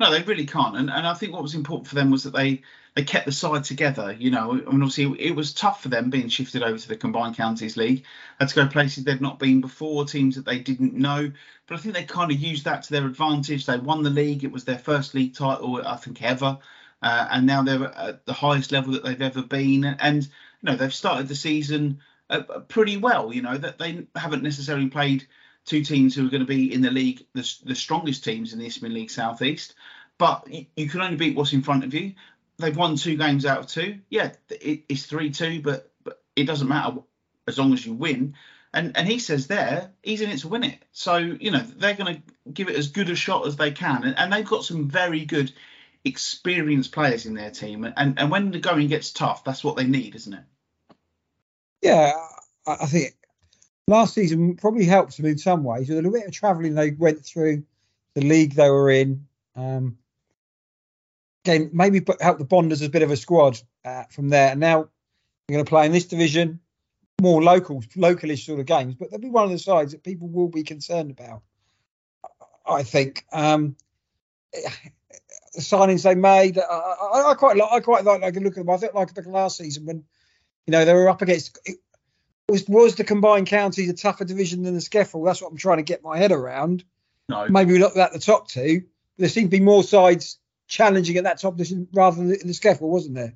No, they really can't. And and I think what was important for them was that they, they kept the side together. You know, I mean, obviously it was tough for them being shifted over to the Combined Counties League. Had to go places they'd not been before, teams that they didn't know. But I think they kind of used that to their advantage. They won the league. It was their first league title, I think, ever. Uh, and now they're at the highest level that they've ever been. And, you know, they've started the season uh, pretty well. You know, that they haven't necessarily played two teams who are going to be in the league, the, the strongest teams in the Isthmian League Southeast. But you, you can only beat what's in front of you. They've won two games out of two. Yeah, it, it's three two, but, but it doesn't matter as long as you win. And and he says there, he's in it to win it. So, you know, they're going to give it as good a shot as they can. And, and they've got some very good experienced players in their team. And, and when the going gets tough, that's what they need, isn't it? Yeah, I think last season probably helped them in some ways. With a little bit of travelling they went through, the league they were in. Um, Again, maybe help the bond as a bit of a squad uh, from there. And now we're going to play in this division, more local, localish sort of games. But there'll be one of the sides that people will be concerned about, I think. Um, the signings they made, I, I, I quite like. I quite like. I can look at them. I felt like back last season when, you know, they were up against. It was was the Combined Counties a tougher division than the S C E F L? That's what I'm trying to get my head around. No, maybe we looked at the top two. There seemed to be more sides challenging at that top position rather than in the S C E F L, wasn't there?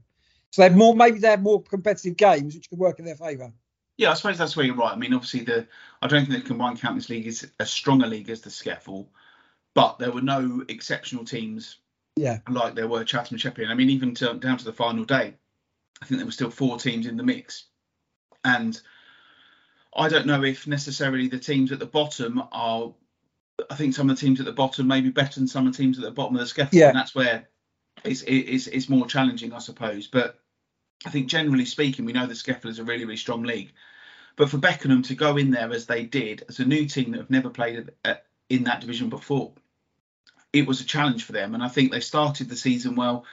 So they had more, maybe they had more competitive games, which could work in their favour. Yeah, I suppose that's where you're right. I mean, obviously, the I don't think the Combined Counties League is as strong a league as the S C E F L, but there were no exceptional teams yeah. like there were Chatham and Sheppey. I mean, even to, down to the final day, I think there were still four teams in the mix. And I don't know if necessarily the teams at the bottom are... I think some of the teams at the bottom may be better than some of the teams at the bottom of the scaffold, yeah. and that's where it's, it's it's more challenging, I suppose. But I think generally speaking, we know the scaffold is a really, really strong league. But for Beckenham to go in there as they did, as a new team that have never played at, in that division before, it was a challenge for them. And I think they started the season well.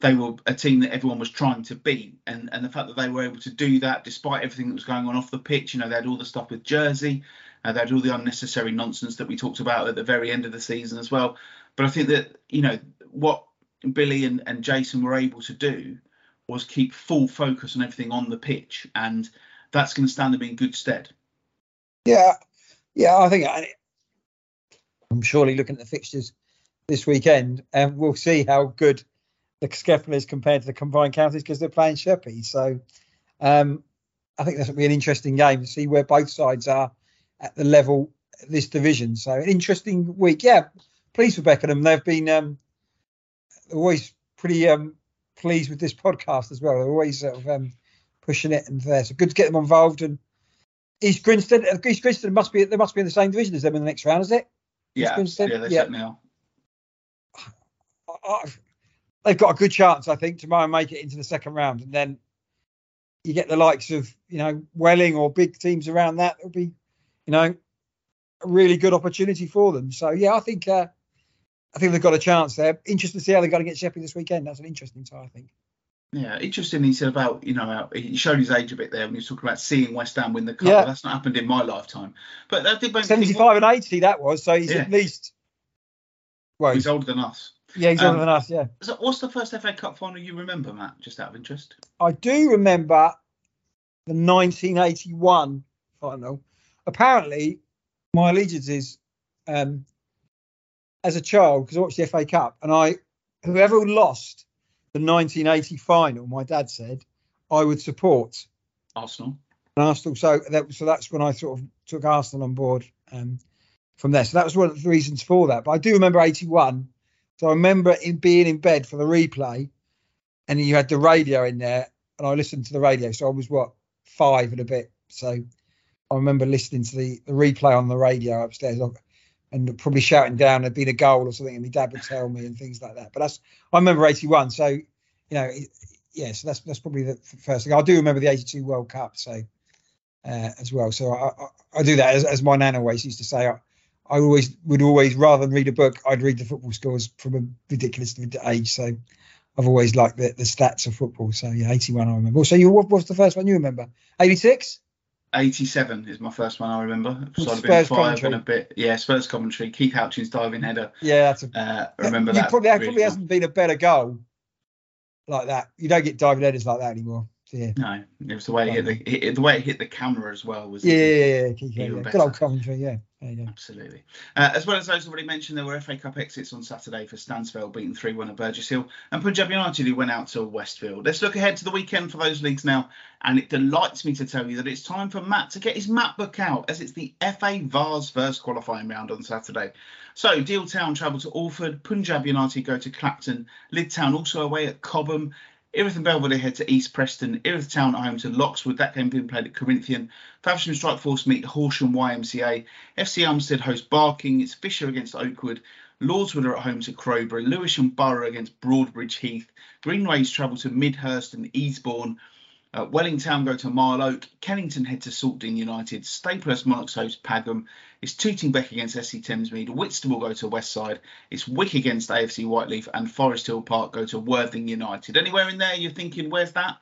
They were a team that everyone was trying to beat. And, and the fact that they were able to do that, despite everything that was going on off the pitch, you know, they had all the stuff with Jersey, uh, they had all the unnecessary nonsense that we talked about at the very end of the season as well. But I think that, you know, what Billy and, and Jason were able to do was keep full focus on everything on the pitch. And that's going to stand them in good stead. Yeah, yeah, I think I, I'm surely looking at the fixtures this weekend and we'll see how good the S C E F L is compared to the Combined Counties because they're playing Sheppey. So um, I think that's going to be an interesting game to see where both sides are at the level of this division. So an interesting week. Yeah, pleased for Beckenham. They've been um, always pretty um, pleased with this podcast as well. They're always sort of um, pushing it and there. So good to get them involved. And East Grinstead, East Grinstead must be, they must be in the same division as them in the next round, is it? Yeah, yeah, they certainly are. They've got a good chance, I think, tomorrow make it into the second round. And then you get the likes of, you know, Welling or big teams around that. It'll be, you know, a really good opportunity for them. So, yeah, I think uh, I think they've got a chance there. Interesting to see how they're going to get Sheppey this weekend. That's an interesting tie, I think. Yeah, interesting. He said about, you know, he showed his age a bit there when he was talking about seeing West Ham win the cup. Yeah. That's not happened in my lifetime. But that did make seventy-five and eighty, that was. So he's yeah. at least. Well, he's older than us. Yeah, he's um, older than us, yeah. So what's the first F A Cup final you remember, Matt, just out of interest? I do remember the nineteen eighty-one final. Apparently, my allegiance is um, as a child, because I watched the F A Cup, and I, whoever lost the nineteen eighty final, my dad said, I would support. Arsenal. And Arsenal, so, that, so that's when I sort of took Arsenal on board um, from there. So that was one of the reasons for that. But I do remember eighty-one. So I remember in being in bed for the replay and you had the radio in there and I listened to the radio. So I was, what, five and a bit. So I remember listening to the, the replay on the radio upstairs and probably shouting down there'd been a goal or something and my dad would tell me and things like that. But that's I remember eighty-one. So, you know, yeah, so that's, that's probably the first thing. I do remember the eighty-two World Cup so uh, as well. So I, I, I do that as, as my nan always used to say. I, I always would always rather than read a book, I'd read the football scores from a ridiculous age. So I've always liked the, the stats of football. So, yeah, eighty-one I remember. So you, what was the first one you remember? eighty-six? eighty-seven is my first one I remember. So I've been five and a bit. Yeah, Spurs commentary. Keith Houchins diving header. Yeah, that's a, uh, I remember that. Probably, that really probably hasn't been a better goal like that. You don't get diving headers like that anymore. So yeah. No, it was the way it hit the, it, the way it hit the camera as well. Was yeah, it, yeah, yeah, yeah, yeah. Good old commentary, yeah. There you go. Absolutely. Uh, as well as those already mentioned, there were F A Cup exits on Saturday for Stansfeld beating three one at Burgess Hill and Punjab United, who went out to Westfield. Let's look ahead to the weekend for those leagues now, and it delights me to tell you that it's time for Matt to get his map book out, as it's the F A Vars first qualifying round on Saturday. So Deal Town travel to Orford, Punjab United go to Clapton, Lyd Town also away at Cobham, Erith and Belvedere head to East Preston, Erith Town at home to Lockswood, that game being played at Corinthians, Faversham Strike Force meet Horsham Y M C A, F C Armstead host Barking, it's Fisher against Oakwood, Lordswood are at home to Crowborough, Lewisham Borough against Broadbridge Heath, Greenways travel to Midhurst and Easebourne, uh, Welling Town go to Marl Oak, Kennington head to Saltdean United, Staplehurst Monarchs host Pagham, it's Tootingbeck against S C Thamesmead, Whitstable go to Westside, it's Wick against A F C Whiteleaf, and Forest Hill Park go to Worthing United. Anywhere in there you're thinking, where's that?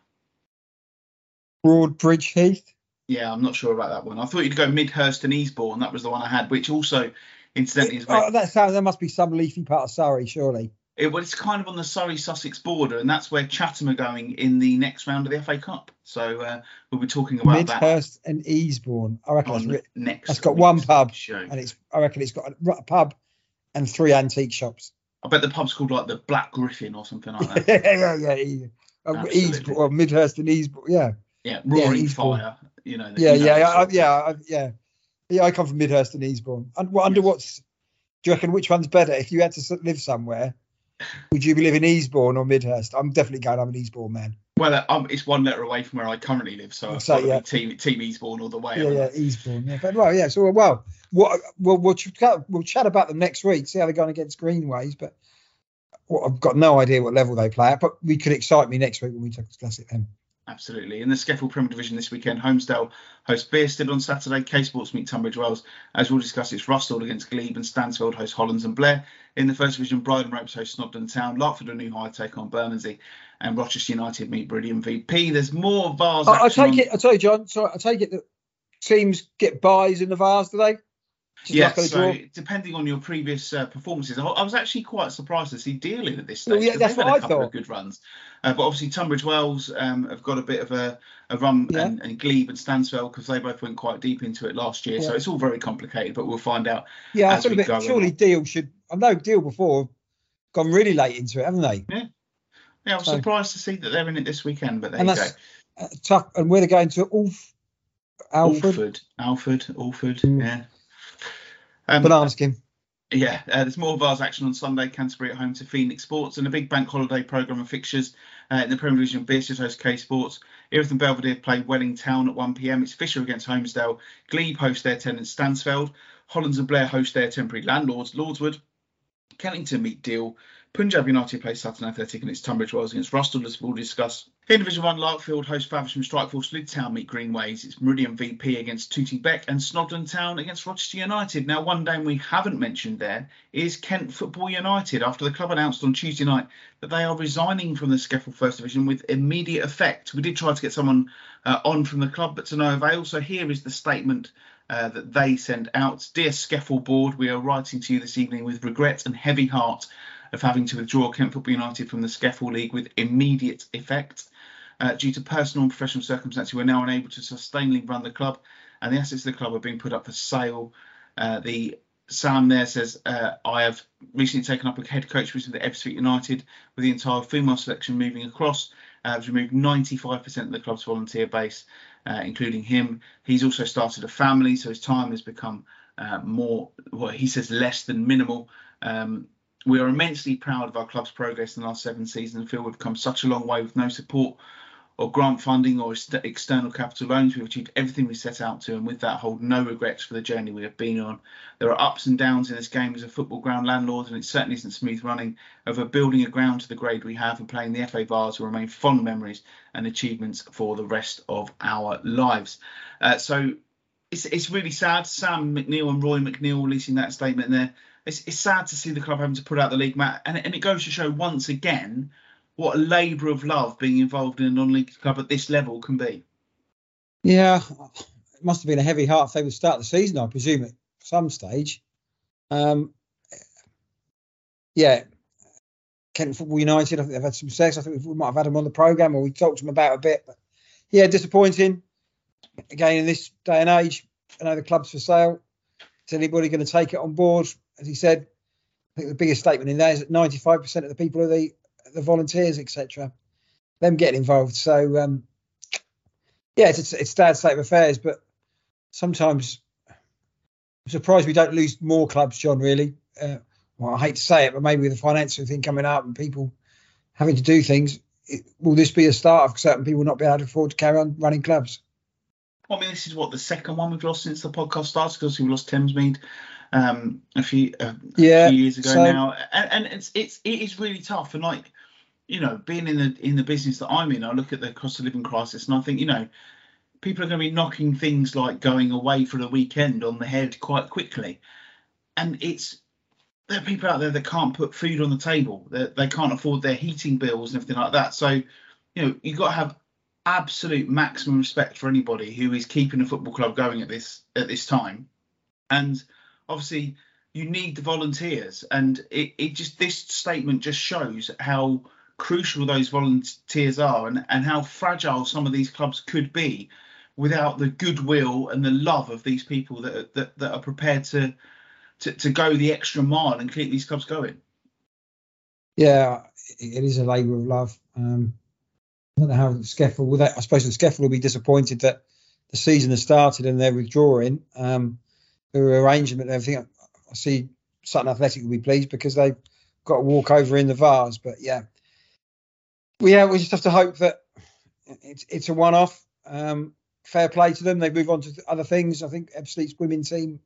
Broadbridge Heath? Yeah, I'm not sure about that one. I thought you'd go Midhurst and Easebourne, that was the one I had, which also, incidentally... It, is oh, that sounds, there must be some leafy part of Surrey, surely. It, well, it's kind of on the Surrey-Sussex border, and that's where Chatham are going in the next round of the F A Cup. So uh, we'll be talking about Midhurst that. Midhurst and Easebourne. I reckon it's written, next that's got one pub, show. and it's I reckon it's got a, a pub and three antique shops. I bet the pub's called like the Black Griffin or something like that. yeah, yeah, yeah. Easebourne, or Midhurst and Easebourne, yeah. Yeah, Roaring yeah, Fire. You know. The, yeah, you know, yeah, I, yeah, I, yeah. Yeah, I come from Midhurst and Easebourne. And well, under yes. what's, do you reckon which one's better if you had to live somewhere? Would you be living in Easebourne or Midhurst? I'm definitely going. I'm an Easebourne man. Well, uh, um, it's one letter away from where I currently live, so I've so, got to yeah. be team, team Easebourne all the way. Yeah, yeah, Easebourne. Yeah, but, well, yeah. So, well, what, well, we'll we'll chat about them next week. See how they're going against Greenways, but well, I've got no idea what level they play at. But we could excite me next week when we discuss it then. Absolutely. In the S C E F L Premier Division this weekend, Holmesdale host Beersted on Saturday, K Sports meet Tunbridge Wells. As we'll discuss, it's Rusthall against Glebe and Stansfeld host Hollands and Blair. In the First Division, Brydon Ropes host Snobdon Town, Larkford and New Hythe take on Bermondsey, and Rochester United meet Brilliant V P. There's more Vars. I, I take on... it. I tell you, John. Sorry, I take it that teams get buys in the Vars, do they? Yeah, so depending on your previous uh, performances, I, I was actually quite surprised to see Deal in at this stage. Well, yeah, that's what I thought. They've had a couple of good runs, uh, but obviously Tunbridge Wells um, have got a bit of a, a run, yeah. and, and Glebe and Stansfeld, because they both went quite deep into it last year. Yeah. So it's all very complicated, but we'll find out. Yeah, as I we bit, go surely on. Deal should. I know Deal before gone really late into it, haven't they? Yeah, yeah. I was so. surprised to see that they're in it this weekend, but there and you that's, go. Uh, tough, and we're going to Alf, Alford, Alford, Alford, mm. yeah. Um, Banana skin. Yeah, uh, there's more Vars action on Sunday. Canterbury at home to Phoenix Sports, and a big bank holiday programme of fixtures uh, in the Premier Division. Beersted host K Sports. Erith and Belvedere play Welling Town at one p m. It's Fisher against Holmesdale. Glebe host their tenant Stansfeld. Hollands and Blair host their temporary landlords Lordswood. Kennington meet Deal. Punjab United play Sutton Athletic, and it's Tunbridge Wells against Rusthall, as we'll discuss. In Division one, Larkfield host Faversham Strike Force, Lyd Town meet Greenways. It's Meridian V P against Tootingbeck, and Snobdon Town against Rochester United. Now, one name we haven't mentioned there is Kent Football United, after the club announced on Tuesday night that they are resigning from the S C E F L First Division with immediate effect. We did try to get someone uh, on from the club, but to no avail. So here is the statement Uh, that they send out. Dear S C E F L Board, we are writing to you this evening with regret and heavy heart of having to withdraw Kent Football United from the S C E F L League with immediate effect. Uh, due to personal and professional circumstances, we are now unable to sustainably run the club, and the assets of the club are being put up for sale. Uh, the Sam there says, uh, I have recently taken up a head coach position with Ebbsfleet United, with the entire female selection moving across. Uh, has removed ninety-five percent of the club's volunteer base, uh, including him. He's also started a family, so his time has become uh, more, well, he says less than minimal. Um, we are immensely proud of our club's progress in the last seven seasons and feel we've come such a long way with no support or grant funding or ex- external capital loans. We've achieved everything we set out to, and with that hold no regrets for the journey we have been on. There are ups and downs in this game as a football ground landlord, and it certainly isn't smooth running. Over building a ground to the grade we have and playing the F A Vars will remain fond memories and achievements for the rest of our lives. Uh, so it's it's really sad. Sam McNeill and Roy McNeill releasing that statement there. It's, it's sad to see the club having to put out the league, Matt, and, and it goes to show once again what a labour of love being involved in a non-league club at this level can be. Yeah, it must have been a heavy heart if they would start the season, I presume, at some stage. Um, yeah, Kent Football United, I think they've had some success. I think we might have had them on the programme, or we talked to them about a bit. But yeah, disappointing. Again, in this day and age, I know the club's for sale. Is anybody going to take it on board? As he said, I think the biggest statement in there is that ninety-five percent of the people are the, the volunteers, et cetera, them getting involved. So, um, yeah, it's, it's, it's a sad state of affairs, but sometimes I'm surprised we don't lose more clubs, John, really. Uh, well, I hate to say it, but maybe with the financial thing coming up and people having to do things, it, will this be a start of certain people not being able to afford to carry on running clubs? Well, I mean, this is what, the second one we've lost since the podcast starts, because we lost Thamesmead um, a few uh, yeah, a few years ago so, now, and, and it's it's it is really tough. And like, you know, being in the in the business that I'm in, I look at the cost of living crisis, and I think, you know, people are going to be knocking things like going away for the weekend on the head quite quickly, and it's there are people out there that can't put food on the table, that they, they can't afford their heating bills and everything like that. So, you know, you've got to have absolute maximum respect for anybody who is keeping a football club going at this at this time. And obviously you need the volunteers, and it, it just this statement just shows how crucial those volunteers are, and, and how fragile some of these clubs could be without the goodwill and the love of these people that that, that are prepared to, to to go the extra mile and keep these clubs going. Yeah, it is a labour of love. um I don't know how SCEFL will that. I suppose the SCEFL will be disappointed that the season has started and they're withdrawing. Um, the arrangement and everything. I see Sutton Athletic will be pleased because they've got a walkover in the Vars. But yeah, we yeah, we just have to hope that it's it's a one-off. Um, fair play to them. They move on to other things. I think Ebbsfleet's women's team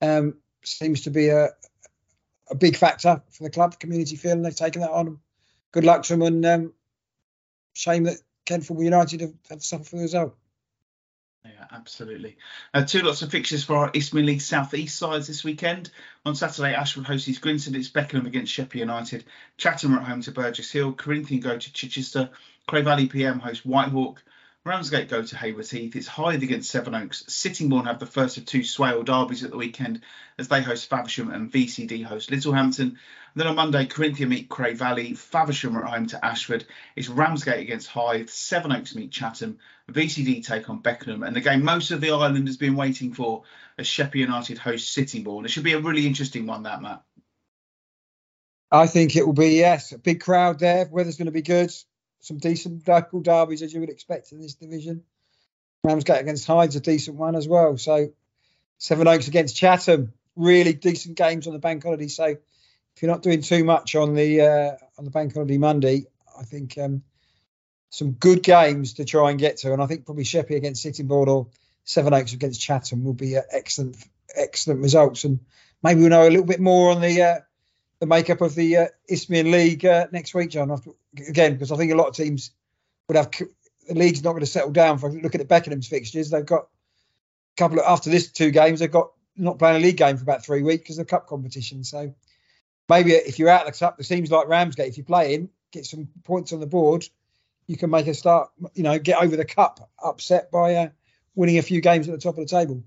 um, seems to be a a big factor for the club community feel, and they've taken that on. Good luck to them, and. Um, Shame that Kent Football United have had to suffer for the result. Yeah, absolutely. Uh, two lots of fixtures for our Isthmian League South East sides this weekend. On Saturday, Ashford hosts East Grinstead. It's Beckenham against Sheppey United. Chatham are at home to Burgess Hill. Corinthians go to Chichester. Cray Valley P M host Whitehawk. Ramsgate go to Hayward Heath. It's Hythe against Seven Oaks. Sittingbourne have the first of two Swale derbies at the weekend as they host Faversham, and V C D host Littlehampton. And then on Monday, Corinthians meet Cray Valley. Faversham are at home to Ashford. It's Ramsgate against Hythe. Seven Oaks meet Chatham. V C D take on Beckenham. And the game most of the island has been waiting for, as Sheppey United host Sittingbourne. It should be a really interesting one, that, Matt. I think it will be, yes. A big crowd there. Weather's going to be good. Some decent local derbies, as you would expect in this division. Ramsgate against Hyde's a decent one as well. So Seven Oaks against Chatham, really decent games on the bank holiday. So if you're not doing too much on the uh, on the bank holiday Monday, I think um, some good games to try and get to. And I think probably Sheppey against Sittingbourne or Seven Oaks against Chatham will be uh, excellent, excellent results. And maybe we'll know a little bit more on the. Uh, The makeup of the uh, Isthmian League uh, next week, John. After, again, because I think a lot of teams would have the league's not going to settle down. If I look at the Beckenham's fixtures, they've got a couple of after this two games. They've got not playing a league game for about three weeks because of the cup competition. So maybe if you're out of the cup, it seems like Ramsgate. If you're playing, get some points on the board, you can make a start. You know, get over the cup upset by uh, winning a few games at the top of the table.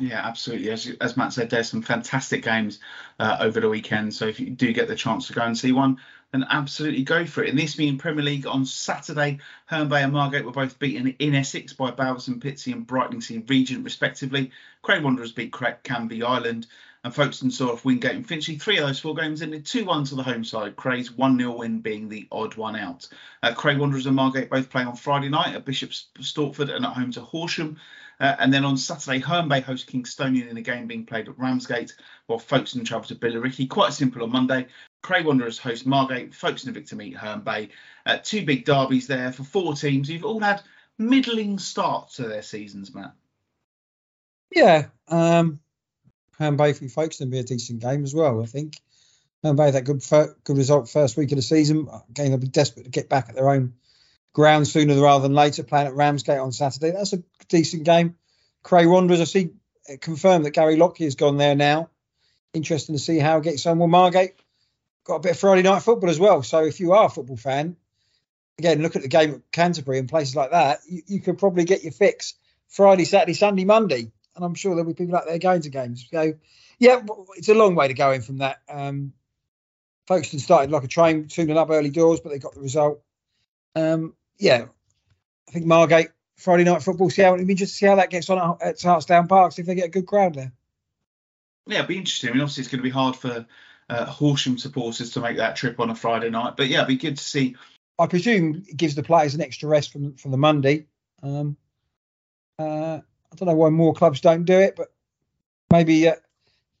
Yeah, absolutely. As, as Matt said, there's some fantastic games uh, over the weekend. So if you do get the chance to go and see one, then absolutely go for it. In the Isthmian Premier League on Saturday, Herne Bay and Margate were both beaten in Essex by Bowes and Pitsea and Brightlingsea Regent, respectively. Cray Wanderers beat Canby Island, and Folkestone saw off Wingate and Finchley. Three of those four games ended two one to the home side, Cray's one nil win being the odd one out. Uh, Cray Wanderers and Margate both play on Friday night at Bishop's Stortford and at home to Horsham. Uh, and then on Saturday, Herne Bay hosts Kingstonian in a game being played at Ramsgate, while Folkestone travel to Billericay. Quite simple on Monday. Cray Wanderers host Margate, Folkestone and Victor meet Herne Bay. Uh, two big derbies there for four teams who've all had middling starts to their seasons, Matt. Yeah, um... Herne Bay for Folkestone be a decent game as well, I think. Herne Bay that good good result first week of the season. Again, they'll be desperate to get back at their own ground sooner rather than later, playing at Ramsgate on Saturday. That's a decent game. Cray Wanderers, I see, confirmed that Gary Lockyer has gone there now. Interesting to see how it gets on. Well, Margate got a bit of Friday night football as well. So if you are a football fan, again, look at the game at Canterbury and places like that, you, you could probably get your fix. Friday, Saturday, Sunday, Monday. And I'm sure there'll be people out there going to games. So, yeah, it's a long way to go in from that. Um, Folkestone started like a train, tuning up early doors, but they got the result. Um, yeah, I think Margate, Friday night football, see how, it'll be just to see how that gets on at Hartsdown Park, see if they get a good crowd there. Yeah, it'll be interesting. I mean, obviously, it's going to be hard for uh, Horsham supporters to make that trip on a Friday night. But, yeah, it'll be good to see. I presume it gives the players an extra rest from, from the Monday. Um, uh, I don't know why more clubs don't do it, but maybe uh,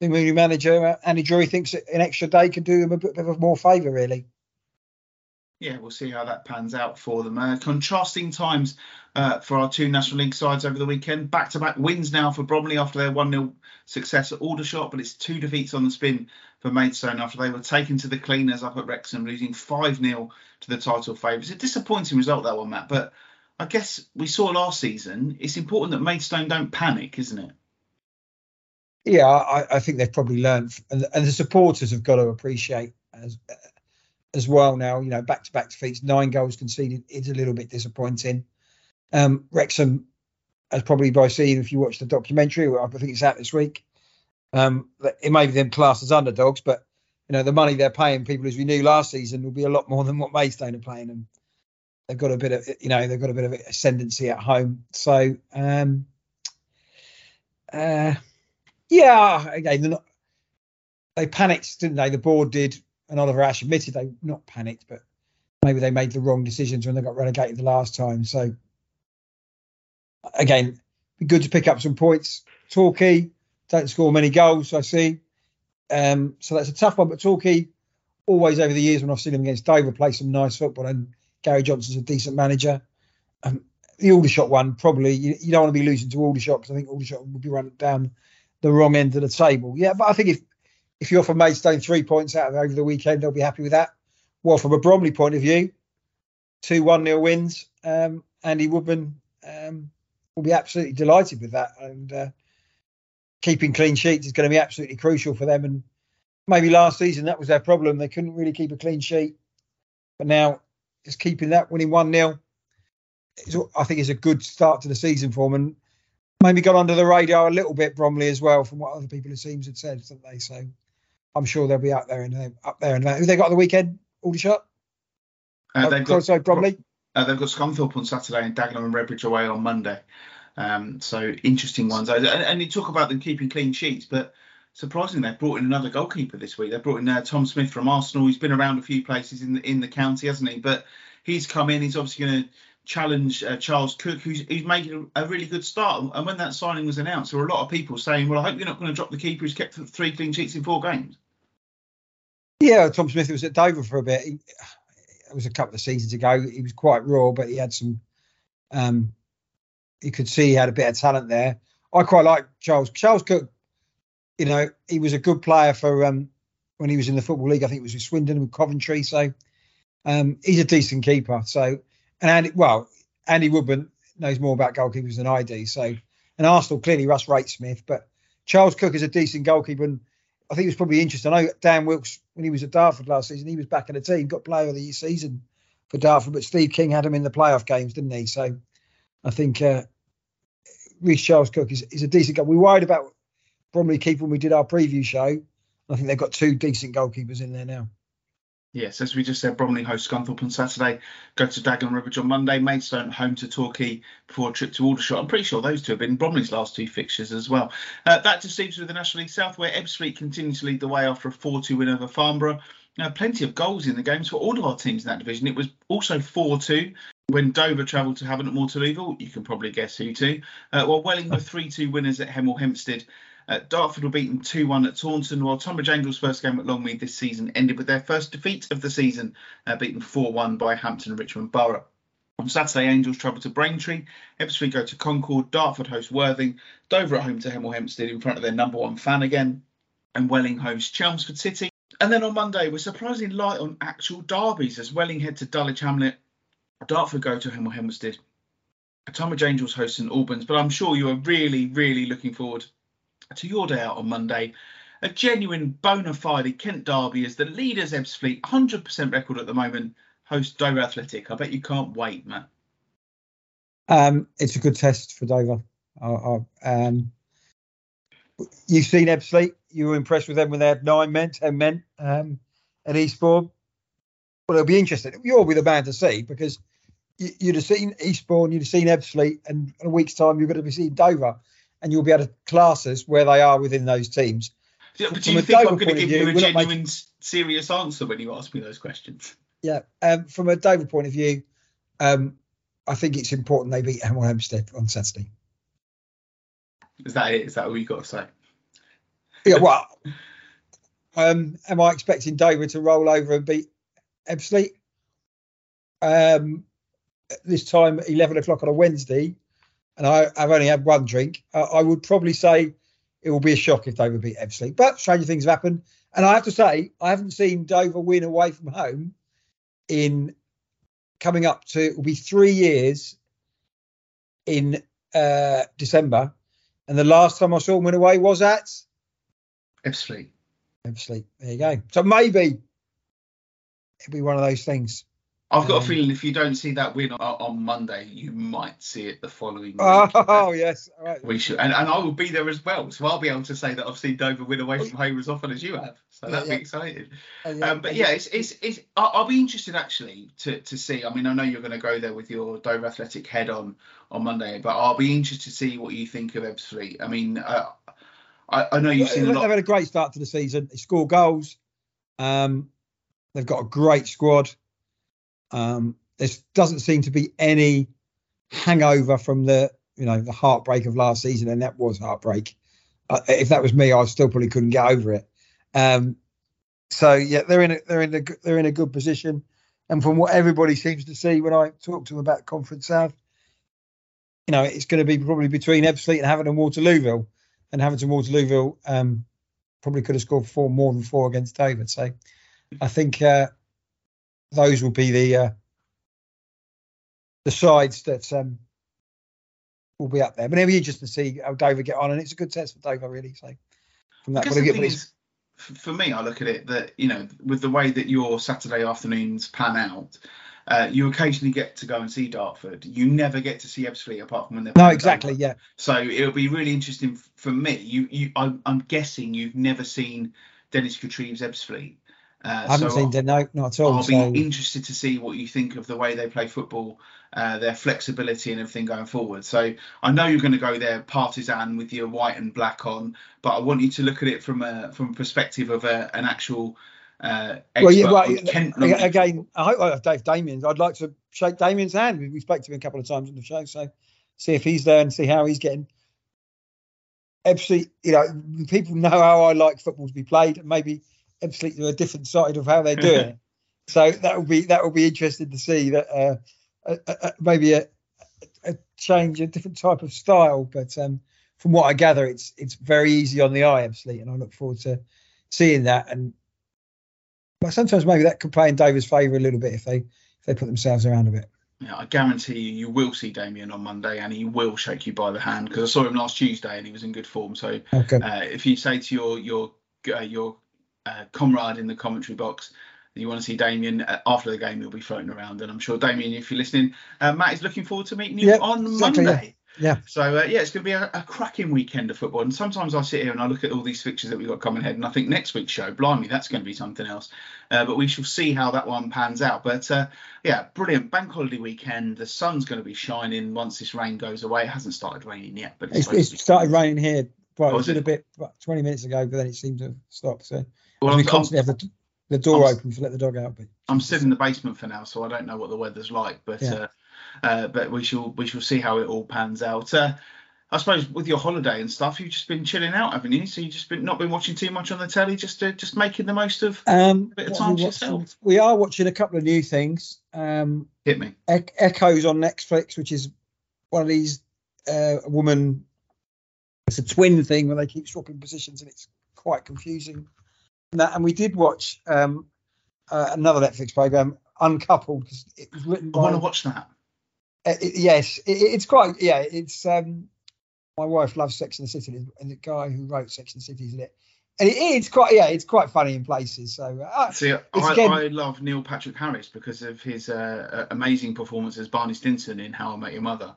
the new manager, uh, Andy Drury, thinks an extra day can do them a bit of more favour, really. Yeah, we'll see how that pans out for them. Uh, contrasting times uh, for our two National League sides over the weekend. Back-to-back wins now for Bromley after their one nil success at Aldershot, but it's two defeats on the spin for Maidstone after they were taken to the cleaners up at Wrexham, losing five nil to the title favourites. A disappointing result, that one, Matt, but I guess we saw last season, it's important that Maidstone don't panic, isn't it? Yeah, I, I think they've probably learned, and, and the supporters have got to appreciate as uh, as well now, you know, back-to-back defeats, nine goals conceded, it's a little bit disappointing. Um, Wrexham, as probably by seeing, if you watch the documentary, I think it's out this week, um, it may be them classed as underdogs, but, you know, the money they're paying people, as we knew last season, will be a lot more than what Maidstone are paying them. They've got a bit of, you know, they've got a bit of ascendancy at home. So, um, uh, yeah, again, not, they panicked, didn't they? The board did. And Oliver Ash admitted they not panicked, but maybe they made the wrong decisions when they got relegated the last time. So, again, be good to pick up some points. Torquay don't score many goals, I see. Um, so that's a tough one. But Torquay, always over the years when I've seen them against Dover, play some nice football. And Gary Johnson's a decent manager. Um, the Aldershot one, probably, you, you don't want to be losing to Aldershot because I think Aldershot will be running down the wrong end of the table. Yeah, but I think if If you offer Maidstone three points out of over the weekend, they'll be happy with that. Well, from a Bromley point of view, two one nil wins. Um, Andy Woodman um, will be absolutely delighted with that. And uh, keeping clean sheets is going to be absolutely crucial for them. And maybe last season that was their problem. They couldn't really keep a clean sheet. But now just keeping that, winning one nil, is, I think is a good start to the season for them. And maybe gone under the radar a little bit, Bromley, as well, from what other people it seems had said, haven't they? So I'm sure they'll be out there and up there and who they got on the weekend? Aldershot. Uh, they've got sorry, Bromley. Uh, they've got Scunthorpe on Saturday and Dagenham and Redbridge away on Monday. Um, so interesting ones. And, and you talk about them keeping clean sheets, but surprisingly, they've brought in another goalkeeper this week. They've brought in uh, Tom Smith from Arsenal. He's been around a few places in the, in the county, hasn't he? But he's come in. He's obviously going to challenge uh, Charles Cook, who's, who's making a, a really good start. And when that signing was announced, there were a lot of people saying, well, I hope you're not going to drop the keeper who's kept three clean sheets in four games. Yeah, Tom Smith was at Dover for a bit. He, it was a couple of seasons ago. He was quite raw, but he had some, um, you could see he had a bit of talent there. I quite like Charles. Charles Cook, you know, he was a good player for um, when he was in the Football League. I think it was with Swindon and Coventry. So um, he's a decent keeper. So, And Andy, well, Andy Woodburn knows more about goalkeepers than I do. So, and Arsenal clearly Russ rate Smith, but Charles Cook is a decent goalkeeper, and I think it was probably interesting. I know Dan Wilkes, when he was at Dartford last season, he was back in the team, got player of the season for Dartford, but Steve King had him in the playoff games, didn't he? So, I think uh, Reece Charles Cook is, is a decent goal. We worried about Bromley keeper when we did our preview show. I think they've got two decent goalkeepers in there now. Yes, as we just said, Bromley host Scunthorpe on Saturday, go to Dagenham Redbridge on Monday, Maidstone home to Torquay before a trip to Aldershot. I'm pretty sure those two have been Bromley's last two fixtures as well. Uh, that just leaves with the National League South, where Ebbsfleet continue to lead the way after a four two win over Farnborough. Now, plenty of goals in the games for all of our teams in that division. It was also four two when Dover travelled to Havant at Waterlooville. You can probably guess who to. Uh, while Welling were three two winners at Hemel Hempstead. Uh, Dartford were beaten two one at Taunton, while Tunbridge Angels' first game at Longmead this season ended with their first defeat of the season, uh, beaten four one by Hampton and Richmond Borough. On Saturday, Angels travel to Braintree, Ebbsfleet go to Concord, Dartford host Worthing, Dover at home to Hemel Hempstead in front of their number one fan again, and Welling host Chelmsford City. And then on Monday, we're surprisingly light on actual derbies as Welling head to Dulwich Hamlet, Dartford go to Hemel Hempstead, Tunbridge Angels host St Albans, but I'm sure you are really, really looking forward to your day out on Monday. A genuine bona fide Kent derby as the leaders Ebbsfleet, one hundred percent record at the moment, host Dover Athletic. I bet you can't wait, Matt. Um, it's a good test for Dover. I, I, um, you've seen Ebbsfleet. You were impressed with them when they had nine men, ten men um, at Eastbourne. Well, it'll be interesting. You'll be the man to see, because you, you'd have seen Eastbourne, you'd have seen Ebbsfleet, and in a week's time you're going to be seeing Dover, and you'll be able to class us where they are within those teams. Yeah, but do you think I'm going to give you a genuine, serious answer when you ask me those questions? Yeah, um, from a Dover point of view, um, I think it's important they beat Hemel Hempstead on Saturday. Is that it? Is that all you got to say? Yeah, well, um, am I expecting Dover to roll over and beat Ebbsfleet? Um, this time, eleven o'clock on a Wednesday, and I, I've only had one drink, uh, I would probably say it will be a shock if Dover beat Ebbsfleet. But stranger things have happened. And I have to say, I haven't seen Dover win away from home in coming up to, it will be three years in uh, December. And the last time I saw him win away was at Ebbsfleet. Ebbsfleet. There you go. So maybe it'll be one of those things. I've got um, a feeling if you don't see that win on, on Monday, you might see it the following week. Oh, yes. All right. We should, and, and I will be there as well. So I'll be able to say that I've seen Dover win away from home as often as you have. So that'd yeah, yeah. be exciting. Uh, yeah, um, but yeah, it's, it's, it's, I'll, I'll be interested actually to, to see. I mean, I know you're going to go there with your Dover Athletic head on on Monday, but I'll be interested to see what you think of Ebbsfleet. I mean, uh, I, I know you've seen a lot. They've had a great start to the season. They score goals. Um, they've got a great squad. Um, there doesn't seem to be any hangover from the, you know, the heartbreak of last season, and that was heartbreak. Uh, if that was me, I still probably couldn't get over it. Um, so yeah, they're in a, they're in a they're in a good position, and from what everybody seems to see when I talk to them about Conference South, you know, it's going to be probably between Ebbsfleet and Haverton Waterlooville, and Haverton Waterlooville um, probably could have scored four more than four against David. So I think. Uh, Those will be the uh, the sides that um, will be up there. But it'll be interesting to see how Dover get on, and it's a good test for Dover, really. So from that point of view, for me, I look at it that, you know, with the way that your Saturday afternoons pan out, uh, you occasionally get to go and see Dartford. You never get to see Ebbsfleet apart from when they're. No, exactly, Dover. Yeah. So it'll be really interesting for me. You, you, I'm, I'm guessing you've never seen Dennis Katrieve's Ebbsfleet. Uh, I haven't so seen that, no, not at all. I'll so. be interested to see what you think of the way they play football, uh, their flexibility and everything going forward. So I know you're going to go there partisan with your white and black on, but I want you to look at it from a from a perspective of a, an actual uh, expert. Well, yeah, well, Kent again, I hope I Dave Damien's. I'd like to shake Damien's hand. We spoke to him a couple of times on the show, so see if he's there and see how he's getting. Absolutely, you know, people know how I like football to be played, and maybe Ebbsfleet to a different side of how they're doing it. So that will be that will be interesting to see that uh, uh, uh, maybe a, a change, a different type of style. But um, from what I gather, it's it's very easy on the eye, Ebbsfleet, and I look forward to seeing that. And well, sometimes maybe that could play in Dover's favour a little bit if they if they put themselves around a bit. Yeah, I guarantee you, you will see Damien on Monday, and he will shake you by the hand, because I saw him last Tuesday and he was in good form. So okay. uh, if you say to your your uh, your Uh, comrade in the commentary box, you want to see Damien uh, after the game, he'll be floating around, and I'm sure Damien, if you're listening, uh, Matt is looking forward to meeting you yep, on exactly, Monday. Yeah. yeah. So uh, yeah, it's going to be a, a cracking weekend of football. And sometimes I sit here and I look at all these fixtures that we've got coming ahead, and I think next week's show, blimey, that's going to be something else. Uh, but we shall see how that one pans out. But uh, yeah, brilliant bank holiday weekend. The sun's going to be shining once this rain goes away. It hasn't started raining yet, but it's, it's, it's started raining here. Well, oh, it was it? a bit about twenty minutes ago, but then it seemed to stop. So. Well, we constantly have the, the door I'm, open to let the dog out. But I'm sitting in the basement for now, so I don't know what the weather's like. But yeah. uh, uh, but we shall we shall see how it all pans out. Uh, I suppose with your holiday and stuff, you've just been chilling out, haven't you? So you've just been not been watching too much on the telly, just uh, just making the most of um, a bit of time to yourself. We are watching a couple of new things. Um, Hit me. E- Echoes on Netflix, which is one of these uh, woman. It's a twin thing where they keep swapping positions, and it's quite confusing. And we did watch um, uh, another Netflix program, Uncoupled, because it was written by. I want to watch that. Uh, it, yes, it, it's quite. Yeah, it's. Um, my wife loves Sex and the City, and the guy who wrote Sex and the City is in it. And it is quite, yeah, it's quite funny in places. So uh, see, I, again, I love Neil Patrick Harris because of his uh, amazing performance as Barney Stinson in How I Met Your Mother.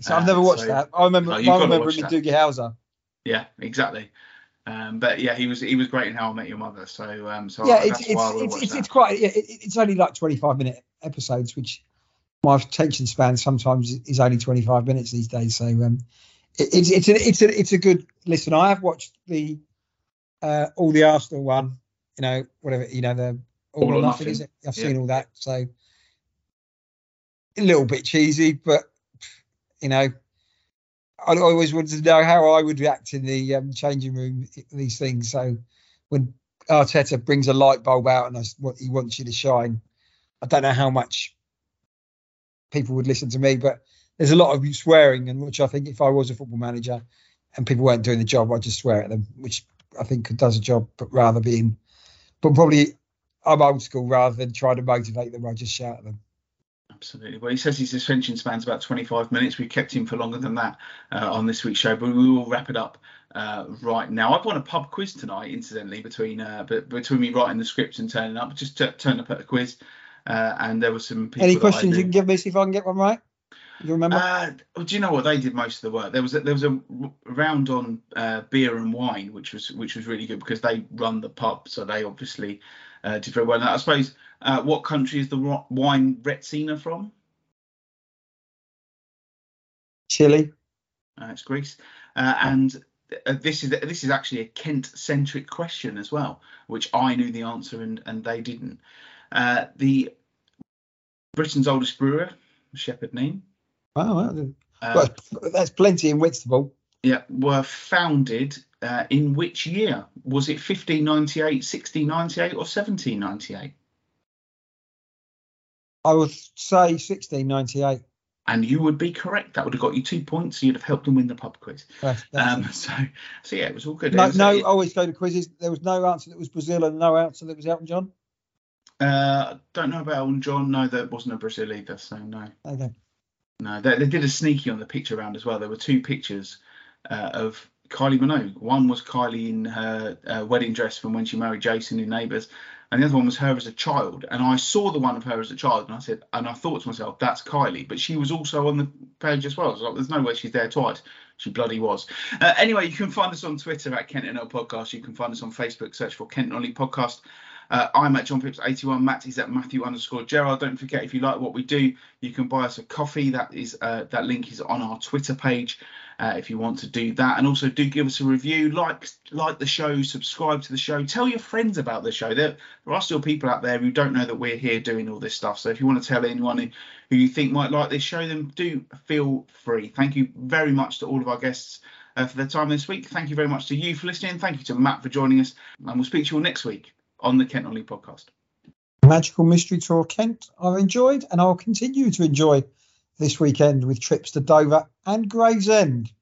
So uh, I've never watched so, that. I remember, no, I remember him in Doogie Howser. Yeah, exactly. Um, but yeah, he was he was great in How I Met Your Mother. So um, so yeah, I, it's that's it's why I it's, it's, that. it's quite yeah, it, it's only like twenty-five minute episodes, which my attention span sometimes is only twenty-five minutes these days. So um, it, it's it's a, it's a it's a good listen. I have watched the. Uh, all the Arsenal one, you know, whatever, you know, the all, all or nothing, nothing. Is it? I've yeah. seen all that, so a little bit cheesy, but you know, I always wanted to know how I would react in the um, changing room, these things. So when Arteta brings a light bulb out and I, what he wants you to shine, I don't know how much people would listen to me, but there's a lot of swearing, and which I think if I was a football manager and people weren't doing the job, I'd just swear at them, which I think does a job, but rather being, but probably I'm old school rather than trying to motivate them. I just shout at them. Absolutely. Well, he says his suspension spans about twenty-five minutes. We kept him for longer than that uh, on this week's show, but we will wrap it up uh, right now. I've won a pub quiz tonight, incidentally, between uh, but between me writing the scripts and turning up. Just t- turned up at a quiz, uh, and there were some people. Any questions you can give me, see if I can get one right? You remember? Uh, well, do you know what, they did most of the work. There was a, there was a round on uh, beer and wine, which was which was really good because they run the pub, so they obviously uh, did very well. Now, I suppose uh, what country is the wine Retsina from? Chile. Uh, it's Greece, uh, and uh, this is this is actually a Kent-centric question as well, which I knew the answer and and they didn't. Uh, the Britain's oldest brewer, Shepherd name. Wow, uh, that's plenty in Whitstable. Yeah, were founded uh, in which year? Was it fifteen ninety-eight, sixteen ninety-eight, or seventeen ninety-eight? I would say sixteen ninety-eight. And you would be correct. That would have got you two points. So you'd have helped them win the pub quiz. Right, um, so, so yeah, it was all good. No, no it, I always go to quizzes. There was no answer that was Brazil and no answer that was Elton John. Uh, don't know about Elton John. No, that wasn't a Brazil either. So no. Okay. No, they, they did a sneaky on the picture round as well. There were two pictures uh, of Kylie Minogue. One was Kylie in her uh, wedding dress from when she married Jason in Neighbours, and the other one was her as a child. And I saw the one of her as a child, and I said, and I thought to myself, that's Kylie. But she was also on the page as well. I was like, there's no way she's there twice. She bloody was. Uh, anyway, you can find us on Twitter at Kent N L Podcast. You can find us on Facebook. Search for Kent N L Podcast. Uh, I'm at John Phipps eighty-one. Matt is at Matthew underscore Gerald. Don't forget, if you like what we do, you can buy us a coffee. That is uh, that link is on our Twitter page uh, if you want to do that. And also do give us a review, like like the show, subscribe to the show, tell your friends about the show. There, there are still people out there who don't know that we're here doing all this stuff. So if you want to tell anyone who you think might like this show, then do feel free. Thank you very much to all of our guests uh, for their time this week. Thank you very much to you for listening. Thank you to Matt for joining us. And we'll speak to you all next week on the Kent N L Podcast. Magical Mystery Tour Kent I've enjoyed, and I'll continue to enjoy this weekend with trips to Dover and Gravesend.